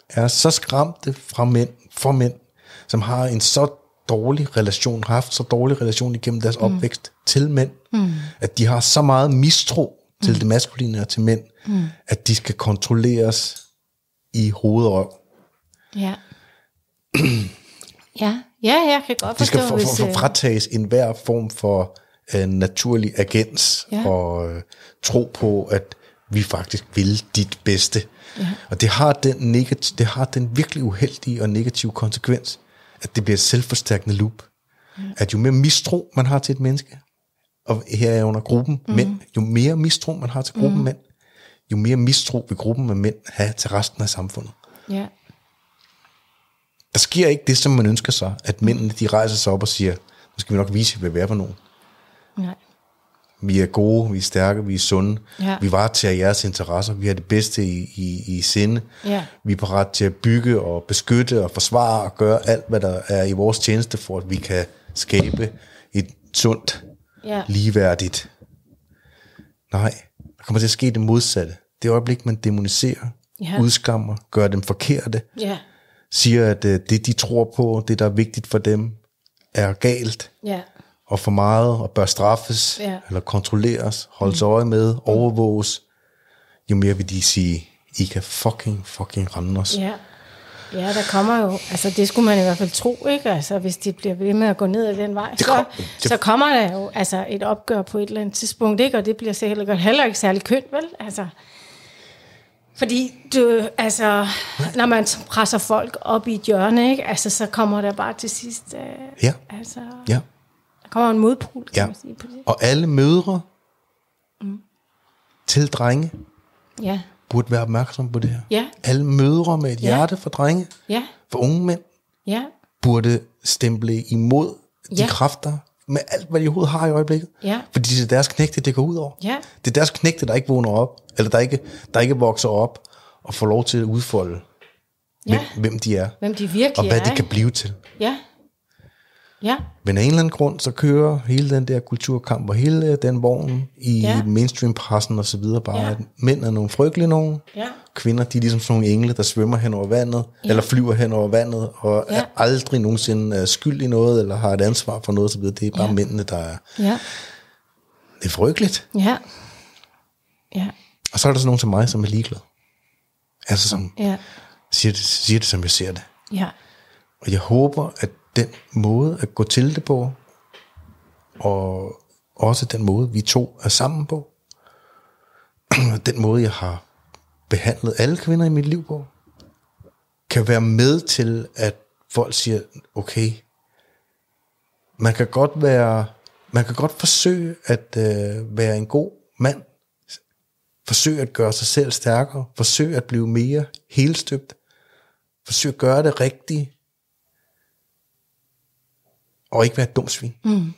er så skræmte for mænd, som har en så dårlig relation, har haft så dårlig relation igennem deres opvækst til mænd, at de har så meget mistro til det maskuline og til mænd, at de skal kontrolleres i hovedrøv. Ja. ja, jeg kan godt forstå, hvis... De skal fratages enhver form for naturlig agens og tro på, at vi faktisk vil dit bedste. Ja. Og det har den virkelig uheldige og negative konsekvens, at det bliver et selvforstærkende loop. Ja. At jo mere mistro man har til et menneske, og her er under gruppen mænd, jo mere mistro man har til gruppen mænd, jo mere mistro vil gruppen af mænd have til resten af samfundet. Ja. Der sker ikke det, som man ønsker sig, at mændene de rejser sig op og siger, nu skal vi nok vise, at vi vil være for nogen. Nej. Vi er gode, vi er stærke, vi er sunde, vi varetager jeres interesser, vi har det bedste i sinde, vi er parat til at bygge og beskytte og forsvare og gøre alt, hvad der er i vores tjeneste, for at vi kan skabe et sundt, ligeværdigt. Nej, der kommer til at ske det modsatte. Det øjeblik, man dæmoniserer, udskammer, gør dem forkerte, siger, at det, de tror på, det, der er vigtigt for dem, er galt. Ja. Og for meget, og bør straffes, eller kontrolleres, holdes øje med, overvåges, jo mere vil de sige, I kan fucking ramme os. Ja. Ja, der kommer jo, altså det skulle man i hvert fald tro, ikke? Altså hvis de bliver ved med at gå ned ad den vej, så kommer der jo altså et opgør på et eller andet tidspunkt, ikke? Og det bliver sikkert heller ikke særlig kønt, vel? Altså, fordi når man presser folk op i et hjørne, ikke? Altså så kommer der bare til sidst, kommer en modpol, kan man sige på det. Og alle mødre til drenge burde være opmærksom på det her. Ja. Alle mødre med et hjerte for drenge, for unge mænd, burde stemple imod de kræfter med alt, hvad de overhovedet har i øjeblikket. Ja. Fordi det er deres knægte, det går ud over. Ja. Det er deres knægte, der ikke vågner op, eller der ikke vokser op og får lov til at udfolde, hvem de er. Hvem de virkelig er. Og hvad de kan blive til. Ja. Ja. Men af en eller anden grund, så kører hele den der kulturkamp og hele den vogn i mainstream-pressen og så videre bare, at mænd er nogle frygtelige nogen, kvinder, de er ligesom sådan nogle engle, der svømmer hen over vandet, eller flyver hen over vandet, og er aldrig nogensinde skyld i noget, eller har et ansvar for noget, så videre. Det er bare mændene, der er... Ja. Det er frygteligt. Ja. Ja. Og så er der sådan nogen som mig, som er ligeglad. Altså som siger det, som jeg ser det. Ja. Og jeg håber, at den måde at gå til det på, og også den måde, vi to er sammen på, den måde, jeg har behandlet alle kvinder i mit liv på, kan være med til, at folk siger, okay, man kan godt forsøge at være en god mand, forsøge at gøre sig selv stærkere, forsøge at blive mere helstøbt, forsøge at gøre det rigtige, og ikke være et dumt svin. Mm.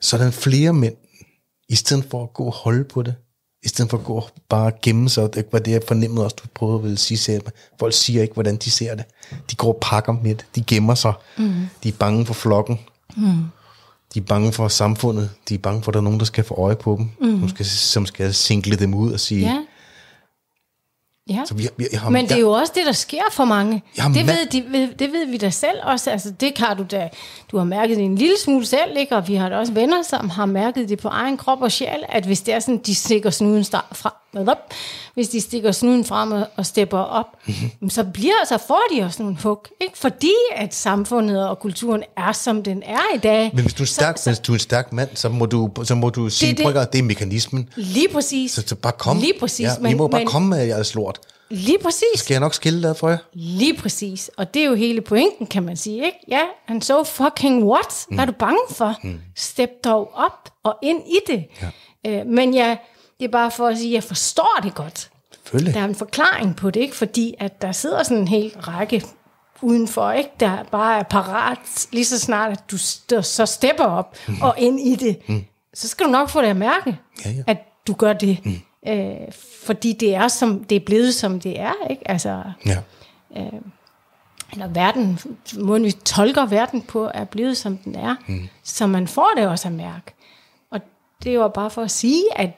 Sådan flere mænd, i stedet for at gå og holde på det, i stedet for at gå og bare gemme sig, det var det, jeg fornemmede også, du prøvede at ville sige, at folk siger ikke, hvordan de ser det. De går og pakker med det, de gemmer sig, de er bange for flokken, de er bange for samfundet, de er bange for, at der er nogen, der skal få øje på dem, som skal sinkle dem ud og sige... Yeah. Ja, så vi har, men det er jo også det, der sker for mange. Det ved vi da selv også. Altså, det har du da. Du har mærket det en lille smule selv, ikke? Og vi har da også venner, som har mærket det på egen krop og sjæl, at hvis det er sådan, de stikker snuden frem og stepper op, så får de også nogle hug, ikke? Fordi at samfundet og kulturen er, som den er i dag. Men hvis du er en stærk mand, så må du sige, det er mekanismen. Lige præcis. Så bare kom. Lige præcis. Ja, men, I må bare komme med jeres lort. Lige præcis. Så skal jeg nok skille dig for jer. Lige præcis. Og det er jo hele pointen, kan man sige, ikke? Ja, and so fucking what? Hvad er du bange for? Step dog op og ind i det. Ja. Men det er bare for at sige, at jeg forstår det godt. Der er en forklaring på det, ikke? Fordi at der sidder sådan en hel række udenfor, ikke? Der bare er parat, lige så snart at du så stepper op og ind i det, så skal du nok få det at mærke, at du gør det, fordi det er, som det er blevet, som det er, ikke? Altså, eller verden, måden vi tolker verden på, er blevet, som den er, så man får det også at mærke. Og det var bare for at sige, at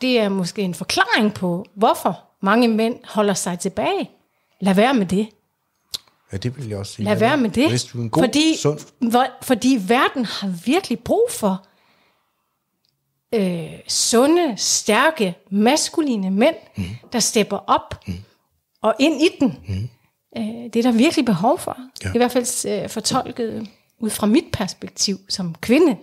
det er måske en forklaring på, hvorfor mange mænd holder sig tilbage. Lad være med det. Ja, det vil jeg også sige. Lad være med det. Hvis du er en god, sund... fordi verden har virkelig brug for sunde, stærke, maskuline mænd, der stepper op og ind i den. Det er der virkelig behov for. Ja. I hvert fald fortolket ud fra mit perspektiv som kvinde.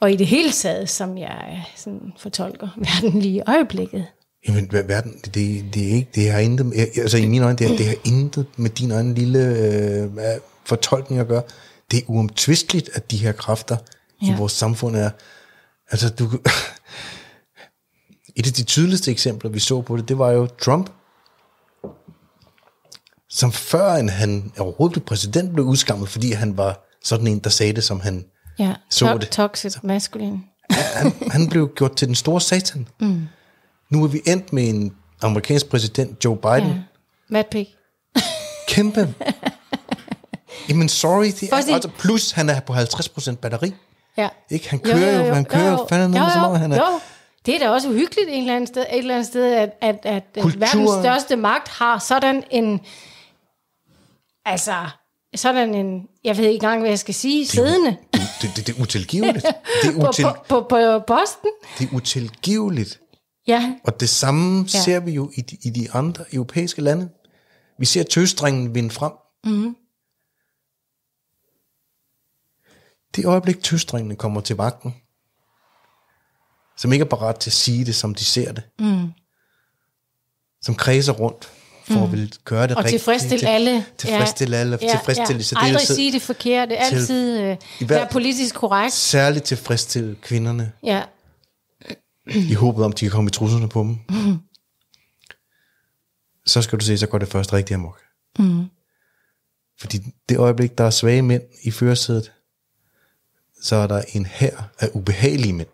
Og i det hele taget, som jeg sådan fortolker verden lige i øjeblikket. Jamen, verden, det er ikke, det har intet, altså i mine øjne, det har intet med din egen lille fortolkning at gøre. Det er uomtvisteligt, at de her kræfter i vores samfund er, altså du, et af de tydeligste eksempler, vi så på det, det var jo Trump, som førend han overhovedet blev præsident, blev udskammet, fordi han var sådan en, der sagde det, som han så det. Toxic masculine. Han blev gjort til den store satan. Nu er vi endt med en amerikansk præsident, Joe Biden. Ja. Madpig. Kæmpe. Jamen, sorry. Det er, altså, plus, han er på 50% batteri. Ja. Ikke? Han kører jo. Han kører fandme så meget. Han er. Det er da også uhyggeligt et eller andet sted, at verdens største magt har sådan en... Altså... Sådan en, jeg ved ikke engang, hvad jeg skal sige, siddende. Det er utilgiveligt. Det er på posten. Det er utilgiveligt. Ja. Og det samme ser vi jo i de andre europæiske lande. Vi ser tøsdrengen vinde frem. Det øjeblik, tøsdrengene kommer til magten, som ikke er parat til at sige det, som de ser det, som kredser rundt, for at ville gøre det og rigtigt. Og tilfredsstille alle. Tilfredsstille alle. Tilfredsstille sig. Aldrig sige det forkerte. Altid være politisk korrekt. Særligt tilfredsstille kvinderne. Ja. I håbet om, de kan komme i trusserne på dem. Så skal du se, så går det først rigtigt amok. Fordi det øjeblik, der er svage mænd i førersædet, så er der en hær af ubehagelige mænd.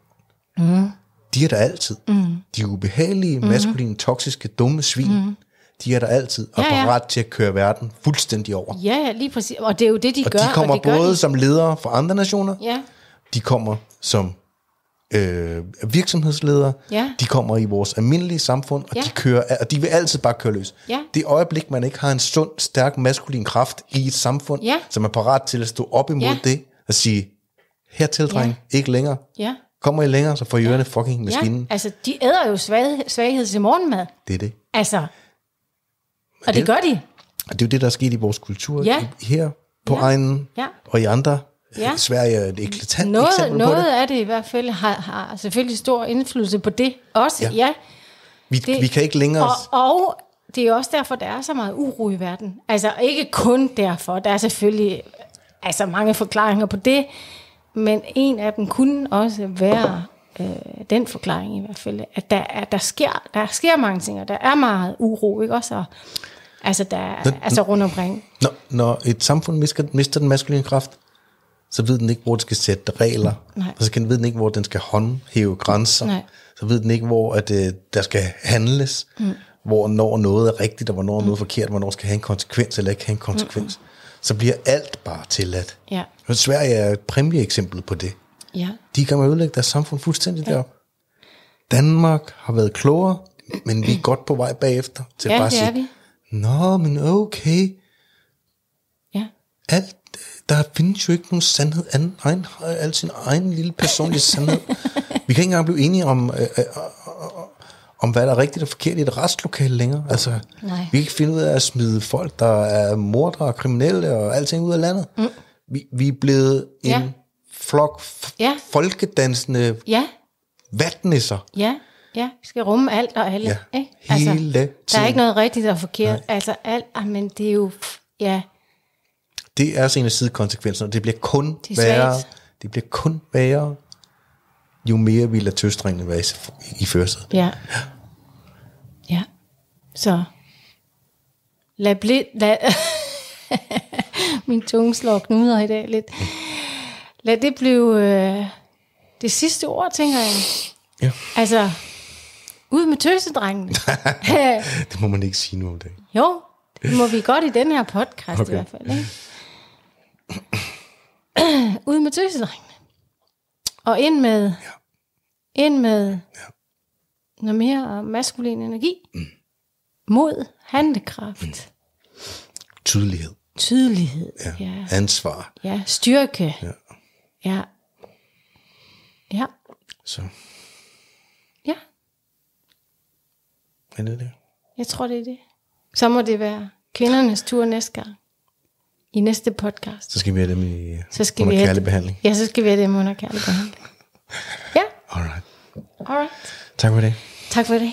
De er der altid. De ubehagelige, maskuline, toksiske, dumme svin. De er der altid og parat til at køre verden fuldstændig over. Ja, lige præcis. Og det er jo det, de gør. Og de kommer både som ledere for andre nationer. Ja. De kommer som virksomhedsledere. Ja. De kommer i vores almindelige samfund, og, de vil altid bare køre løs. Ja. Det øjeblik, man ikke har en sund, stærk, maskulin kraft i et samfund, som er parat til at stå op imod det og sige, hertil, dreng, ikke længere. Ja. Kommer I længere, så får I ørerne fucking maskinen. Ja. Altså, de æder jo svaghed til morgenmad. Det er det. Altså... Og det gør de. Og det er jo det, der er sket i vores kultur her på egnen og i andre. Sverige er et eklatant eksempel på det. Noget af det i hvert fald har selvfølgelig stor indflydelse på det også. Ja. Vi kan ikke længere... Og det er også derfor, der er så meget uro i verden. Altså ikke kun derfor. Der er selvfølgelig mange forklaringer på det. Men en af dem kunne også være den forklaring i hvert fald, at der sker mange ting, og der er meget uro, ikke også? Og, rundt omkring. Når et samfund mister den maskuline kraft, så ved den ikke, hvor den skal sætte regler, og så ved den ikke, hvor den skal håndhæve grænser, så ved den ikke, hvor at, der skal handles, hvornår noget er rigtigt, og hvornår noget er forkert, hvornår skal have en konsekvens, eller ikke have en konsekvens. Så bliver alt bare tilladt. Ja. Sverige er et præmieeksempel på det. Ja. De kan man ødelægge deres samfund fuldstændig deroppe. Danmark har været klogere, men vi er godt på vej bagefter til bare at sige, nå, men okay. Ja. Alt, der findes jo ikke nogen sandhed anden. Han har alt sin egen lille personlige sandhed. Vi kan ikke engang blive enige om hvad der er rigtigt og forkert i et restlokale længere. Altså, vi kan ikke finde ud af at smide folk, der er mordere og kriminelle og alting ud af landet. Vi er blevet en... flok, folkedansende vatnisser. Ja, vi skal rumme alt og alle. Ja. Ikke? Altså, hele der er ikke noget rigtigt og forkert. Altså alt, men det er jo, Det er altså en af sidekonsekvenserne. Det bliver kun værre. jo mere vi lader tøstrene være i førstet. Ja. Ja. Så. Lad min tunge slår knuder i dag lidt. Lad det blive det sidste ord, tænker jeg. Ja. Altså, ud med tøsedrengene. Det må man ikke sige nu om dagen. Jo, det må vi godt i den her podcast, okay. I hvert fald. Ikke? Ud med tøsedrengene. Og ind med noget mere maskulin energi. Mm. Mod, handekraft. Mm. Tydelighed. Ja. Ja. Ansvar. Ja, styrke. Ja. Ja. Ja. Så. Ja. Er det det? Jeg tror, det er det. Så må det være kvindernes tur næste gang. I næste podcast. Så skal vi have dem under kærlig behandling. Ja, så skal vi have dem under kærlig behandling. Ja. Alright. Tak for det.